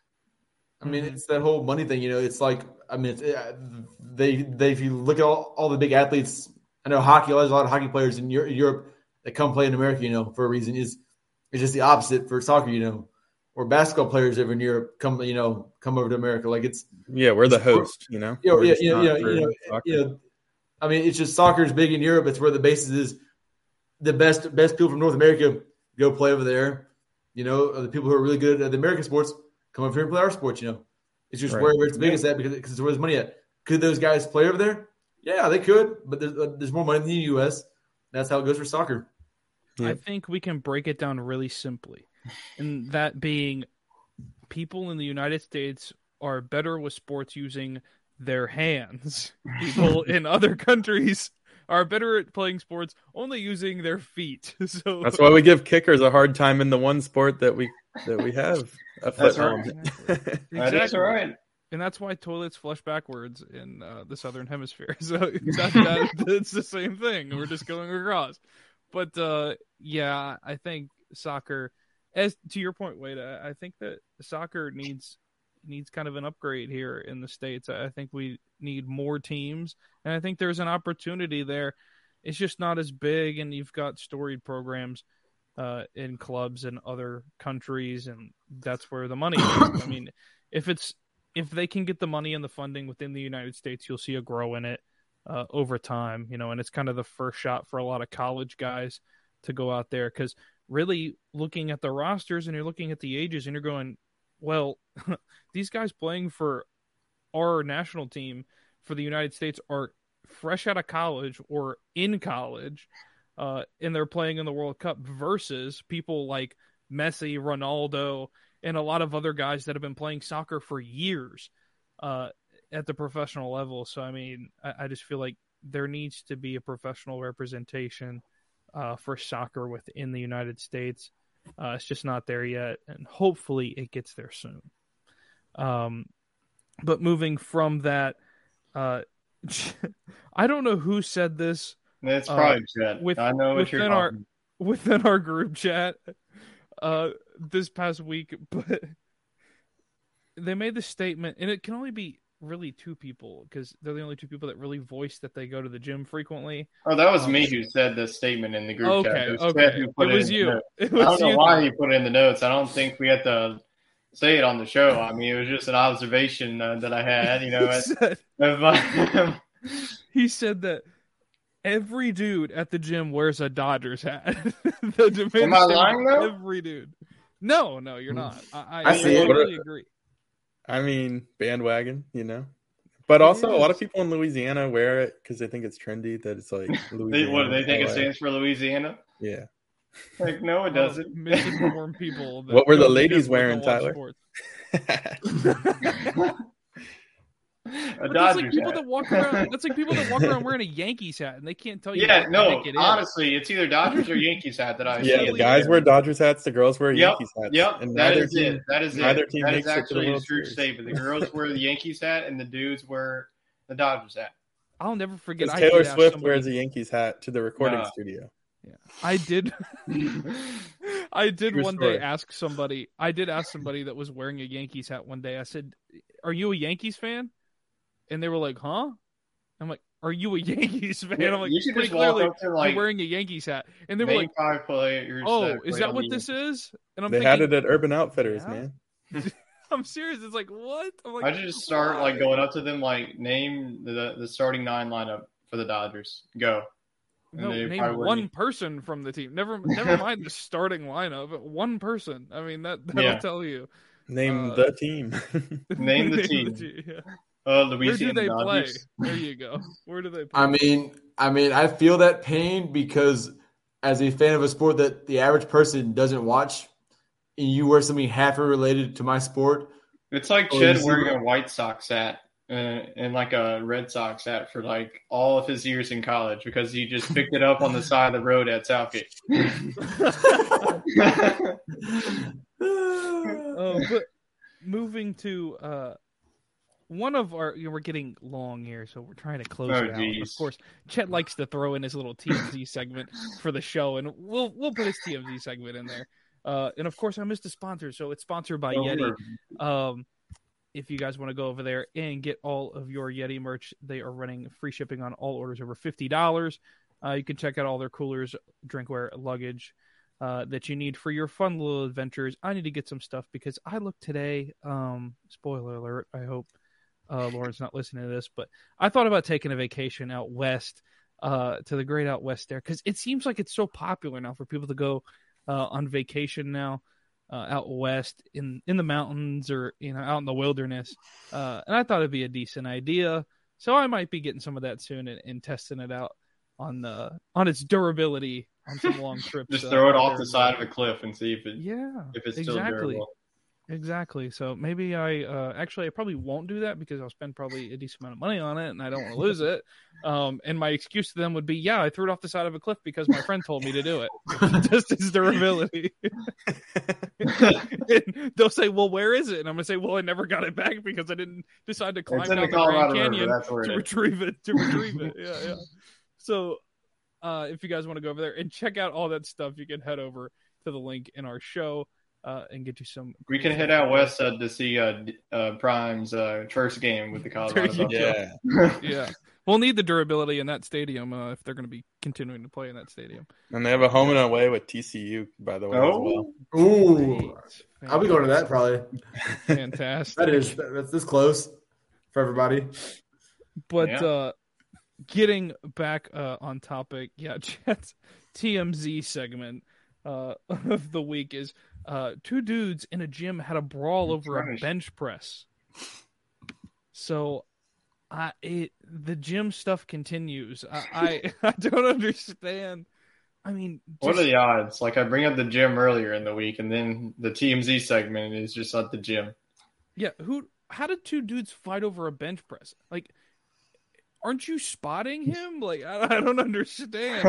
I mean, it's that whole money thing, It's like, I mean, if you look at all the big athletes, I know hockey, there's a lot of hockey players in Europe that come play in America, for a reason. It's just the opposite for soccer, or basketball players every year come over to America. Like we're the host, I mean, it's just soccer is big in Europe. It's where the basis is. The best people from North America go play over there. The people who are really good at the American sports come over here and play our sports. It's just where it's biggest at because it's where there's money at. Could those guys play over there? Yeah, they could, but there's more money in the U.S. That's how it goes for soccer. Yeah. I think we can break it down really simply, and that being people in the United States are better with sports using their hands. People in other countries are better at playing sports only using their feet. So that's why we give kickers a hard time in the one sport that we have. That's right. Exactly. That's right. And that's why toilets flush backwards in the Southern Hemisphere. So it's the same thing. We're just going across. But, I think soccer, as to your point, Wade, I think that soccer needs kind of an upgrade here in the States. I think we need more teams, and I think there's an opportunity there. It's just not as big, and you've got storied programs in clubs in other countries, and that's where the money is. I mean, if they can get the money and the funding within the United States, you'll see a grow in it over time, and it's kind of the first shot for a lot of college guys to go out there, because really looking at the rosters and you're looking at the ages and you're going, well, these guys playing for our national team for the United States are fresh out of college or in college, and they're playing in the World Cup versus people like Messi, Ronaldo, and a lot of other guys that have been playing soccer for years at the professional level. So, I mean, I just feel like there needs to be a professional representation for soccer within the United States. It's just not there yet, and hopefully it gets there soon. But moving from that, I don't know who said this. That's probably Chad. I know what you're talking about. Within our group chat this past week, but they made the statement, and it can only be really two people because they're the only two people that really voice that they go to the gym frequently. Oh, that was me who said the statement in the group chat. It was you. I don't know why you put it in the notes. I don't think we had to say it on the show. I mean, it was just an observation that I had. He said that every dude at the gym wears a Dodgers hat. Am I lying though? Every dude. No, you're not. I totally agree. I mean, bandwagon, But also, a lot of people in Louisiana wear it because they think it's trendy that it's like Louisiana. They think it stands for Louisiana? Yeah. Like, no, it doesn't. Misinformed people. What were the ladies wearing, Tyler? That's like people that walk around wearing a Yankees hat, and they can't tell you. Yeah, no, honestly, it's either Dodgers or Yankees hat that I see. Yeah, the guys wear Dodgers hats, the girls wear Yankees hats. Yep, and that is it. That is actually a true statement. The girls wear the Yankees hat, and the dudes wear the Dodgers hat. I'll never forget. Taylor Swift wears a Yankees hat to the recording studio. Yeah, I did. I did ask somebody that was wearing a Yankees hat one day. I said, "Are you a Yankees fan?" And they were like, "Huh?" I'm like, "Are you a Yankees fan?" Yeah, I'm like, "Pretty clearly, you're wearing a Yankees hat." And they were like, "Oh, is that what this is?" And I'm thinking, had it at Urban Outfitters, man. I'm serious. It's like, what? I'm like, I just start going up to them, name the starting nine lineup for the Dodgers. Go. And no, name one person from the team. Never mind the starting lineup. One person. I mean, that'll tell you. Name the team. Name the team. Louisiana. Where do they play? There you go. Where do they play? I mean, I feel that pain because as a fan of a sport that the average person doesn't watch, and you wear something half related to my sport, it's like Ched wearing a White Sox hat. And a Red Sox hat for all of his years in college because he just picked it up on the side of the road at Southgate. But moving to one of our, we're getting long here, so we're trying to close it out. Geez. Of course, Chet likes to throw in his little TMZ segment for the show, and we'll put his TMZ segment in there. And of course, I missed a sponsor, so it's sponsored by Yeti. If you guys want to go over there and get all of your Yeti merch, they are running free shipping on all orders over $50. You can check out all their coolers, drinkware, luggage, that you need for your fun little adventures. I need to get some stuff because I looked today. Spoiler alert. I hope Lauren's not listening to this, but I thought about taking a vacation out west to the great out west there because it seems like it's so popular now for people to go on vacation now. Out west in the mountains or, you know, out in the wilderness. And I thought it'd be a decent idea. So I might be getting some of that soon and testing it out on the, on its durability on some long trips. Just throw it off the side of a cliff and see if it, if it's still durable. Exactly. So maybe I probably won't do that because I'll spend probably a decent amount of money on it and I don't want to lose it. And my excuse to them would be, I threw it off the side of a cliff because my friend told me to do it. Just its durability. They'll say, well, where is it? And I'm going to say, well, I never got it back because I didn't decide to climb down the Grand Canyon to retrieve it. Yeah. So if you guys want to go over there and check out all that stuff, you can head over to the link in our show. And get you some. We can head out west to see Prime's first game with the Colorado. Yeah. We'll need the durability in that stadium if they're going to be continuing to play in that stadium. And they have a home and away with TCU, by the way. As well. Ooh, I'll be going to that probably. Fantastic. That's this close for everybody. But getting back on topic, Jets TMZ segment of the week is. Two dudes in a gym had a brawl over a bench press. So the gym stuff continues. I don't understand. I mean, what are the odds? Like I bring up the gym earlier in the week and then the TMZ segment is just at the gym. Yeah. How did two dudes fight over a bench press? Like, aren't you spotting him? Like, I don't understand.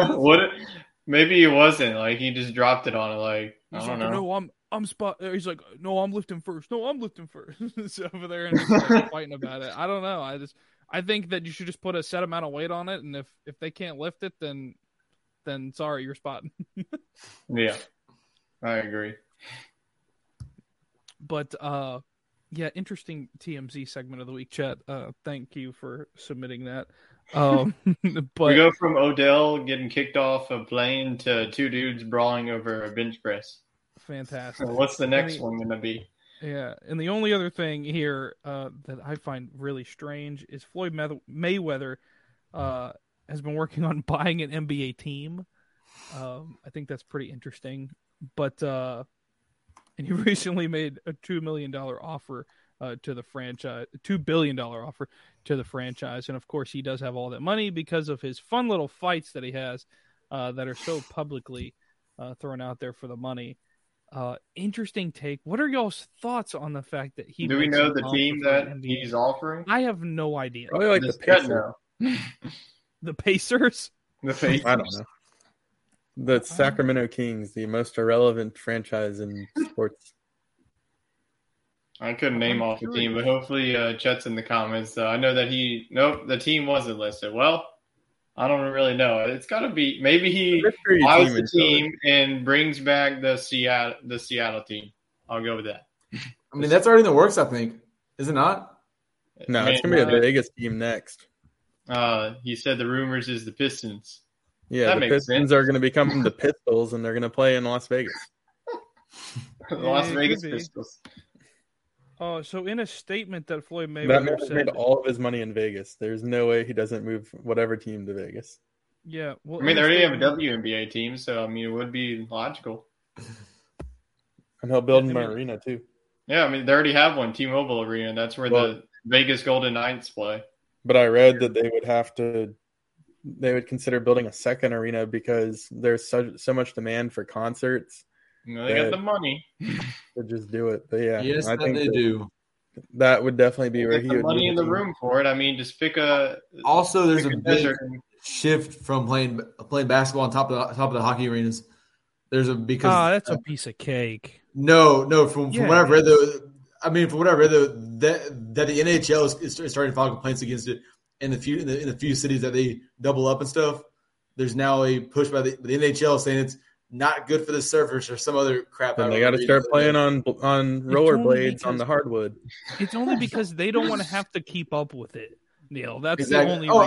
Maybe he wasn't. Like, he just dropped it on it. Like, he's no, I'm spot. He's like, no, I'm lifting first. No, I'm lifting first. It's over there and like, fighting about it. I don't know. I think that you should just put a set amount of weight on it, and if they can't lift it, then sorry, you're spotting. Yeah, I agree. But interesting TMZ segment of the week, Chet. Thank you for submitting that. We go from Odell getting kicked off a plane to two dudes brawling over a bench press. Fantastic. So what's the next one going to be? Yeah, and the only other thing here that I find really strange is Floyd Mayweather has been working on buying an NBA team. I think that's pretty interesting. But and he recently made a $2 million offer. To the franchise, $2 billion offer to the franchise. And, of course, he does have all that money because of his fun little fights that he has that are so publicly thrown out there for the money. Interesting take. What are y'all's thoughts on the fact that he – do we know the team that he's offering? I have no idea. Probably like the Pacers. The Pacers? The Pacers. I don't know. The Sacramento Kings, the most irrelevant franchise in sports. I couldn't name off the team, but hopefully Chet's in the comments. I know that the team wasn't listed. Well, I don't really know. It's got to be – maybe he buys the team and brings back the Seattle team. I'll go with that. I mean, that's already in the works, I think. Is it not? No, it's going to be the biggest team next. He said the rumors is the Pistons. Yeah, that makes sense. The Pistons are going to become the Pistols, and they're going to play in Las Vegas. The Las Vegas Pistols. So in a statement that Floyd Mayweather said, made all of his money in Vegas. There's no way he doesn't move whatever team to Vegas. Yeah, well, I mean, they already have a WNBA team, so I mean, it would be logical. And he'll build an arena too. Yeah, I mean, they already have one, T-Mobile Arena. That's where the Vegas Golden Knights play. But I read that they would consider building a second arena because there's so much demand for concerts. No, they got the money. They just do it. But yeah, yes, I think they do. That would definitely be where he would. Money in the room for it. I mean, just pick a. Also, there's a big shift from playing basketball on top of the hockey arenas. That's a piece of cake. No. From what I've read, though, that the NHL is starting to file complaints against it in the few cities that they double up and stuff. There's now a push by the NHL saying it's not good for the surface or some other crap. And they got to start playing on rollerblades on the hardwood. It's only because they don't want to have to keep up with it. Neil. That's exactly. The only reason.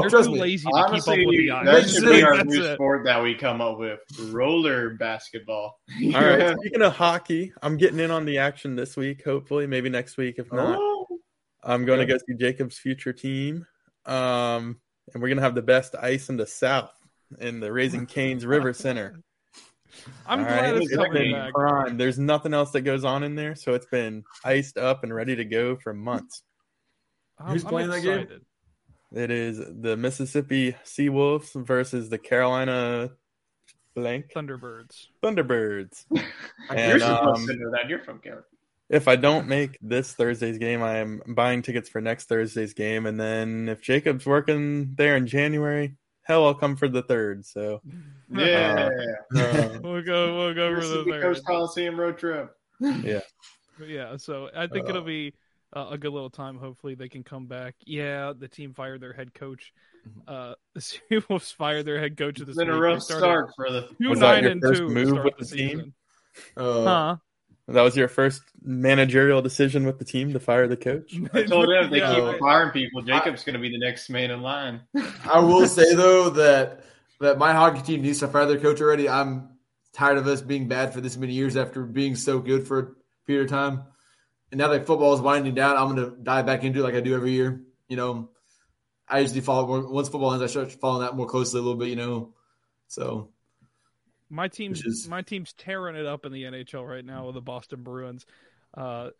They're trust too me. Lazy honestly, to keep up with the eyes. That should be our new sport that we come up with, roller basketball. All right. Speaking of hockey, I'm getting in on the action this week, hopefully. Maybe next week, if not. I'm going to go see Jacob's future team. And we're going to have the best ice in the South in the Raising Cane's River Center. I'm glad it's coming back. Prime. There's nothing else that goes on in there, so it's been iced up and ready to go for months. Who's playing that game? It is the Mississippi Seawolves versus the Carolina blank Thunderbirds. You're supposed to know that. You're from Carolina. If I don't make this Thursday's game, I am buying tickets for next Thursday's game. And then if Jacob's working there in January, hell, I'll come for the third. So, yeah. We'll go for the third. Coast Coliseum road trip. Yeah. Yeah, so I think it'll be a good little time. Hopefully they can come back. Yeah, the team fired their head coach. The Seawolves fired their head coach. It's been a rough start for the 2-9-2 move with the team. That was your first managerial decision with the team to fire the coach? I told him if they keep firing people, Jacob's going to be the next man in line. I will say, though, that my hockey team needs to fire their coach already. I'm tired of us being bad for this many years after being so good for a period of time. And now that football is winding down, I'm going to dive back into it like I do every year. You know, I usually follow – once football ends, I start following that more closely a little bit, you know. So – My team's tearing it up in the NHL right now with the Boston Bruins. So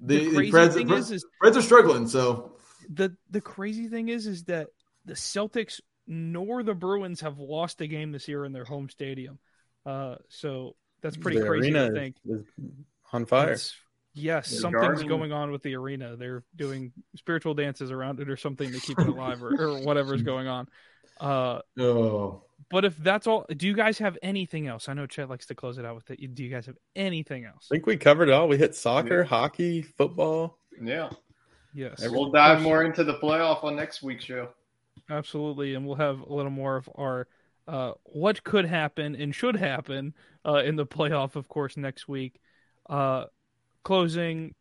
the Preds are struggling. So the crazy thing is that the Celtics nor the Bruins have lost a game this year in their home stadium. So that's pretty crazy to think. Is on fire. Something's going on with the arena. They're doing spiritual dances around it or something to keep it alive or whatever's going on. But if that's all, do you guys have anything else? I know Chad likes to close it out with it. Do you guys have anything else? I think we covered it all. We hit soccer, hockey, football. Yeah. Yes. And we'll dive more into the playoff on next week's show. Absolutely. And we'll have a little more of our what could happen and should happen in the playoff, of course, next week. Closing.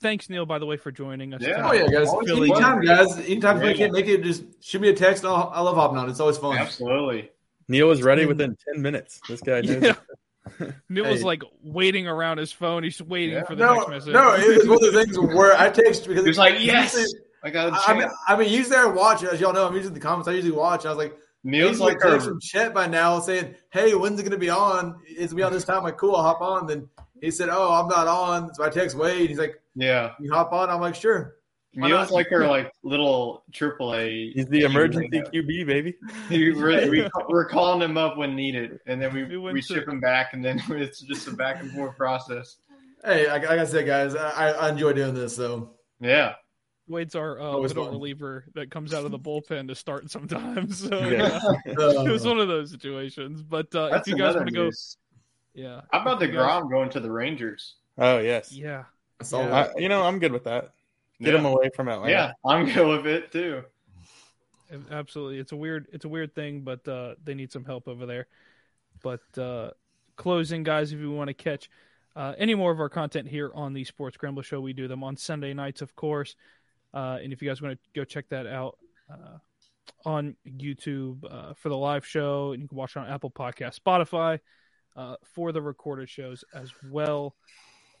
Thanks, Neil, by the way, for joining us. Yeah, guys. Anytime you can't make it, just shoot me a text. I love hopping on. It's always fun. Absolutely. Neil was ready within 10 minutes. This guy did. Yeah. Neil was like waiting around his phone. He's waiting for the next message. No, it was one of the things where I text because he's like, yes, I got a chance. I mean, usually I watch it. As y'all know, I'm usually in the comments. I usually watch. I was like, Neil's like from Chet by now saying, hey, when's it going to be on? It's going to be on this time. I'm like, cool, I'll hop on. Then he said, oh, I'm not on. So I text Wade. He's like, yeah. You hop on? I'm like, sure. Neil's like our little AAA. He's the emergency QB, baby. We're calling him up when needed, and then we ship him back, and then it's just a back and forth process. Hey, like I said, guys, I enjoy doing this, so. Yeah. Wade's our middle reliever that comes out of the bullpen to start sometimes. So, it was one of those situations. But if you guys want to go – yeah. How about the DeGrom going to the Rangers? Oh, yes. Yeah. So, I'm good with that. Get him away from Atlanta. Yeah, I'm good with it too. Absolutely, it's a weird thing, but they need some help over there. But closing, guys, if you want to catch any more of our content here on the Sports Scramble Show, we do them on Sunday nights, of course. And if you guys want to go check that out on YouTube for the live show, and you can watch it on Apple Podcasts, Spotify for the recorded shows as well.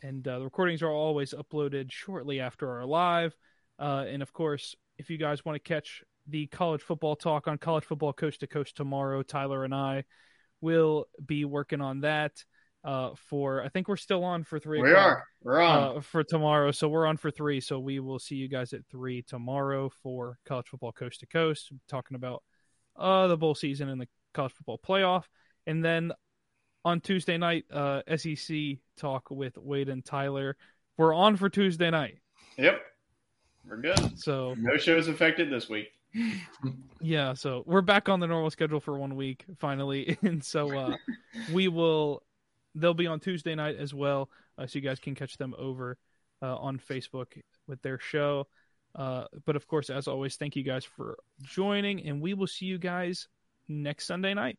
And the recordings are always uploaded shortly after our live. And, of course, if you guys want to catch the college football talk on College Football Coast to Coast tomorrow, Tyler and I will be working on that I think we're still on for 3 o'clock. We are. We're on. For tomorrow. So we're on for 3. So we will see you guys at 3 tomorrow for College Football Coast to Coast, talking about the bowl season and the college football playoff. And then on Tuesday night, SEC talk with Wade and Tyler. We're on for Tuesday night. Yep. We're good. So no shows affected this week. Yeah, so we're back on the normal schedule for 1 week, finally. And so they'll be on Tuesday night as well, so you guys can catch them over on Facebook with their show. But, of course, as always, thank you guys for joining, and we will see you guys next Sunday night.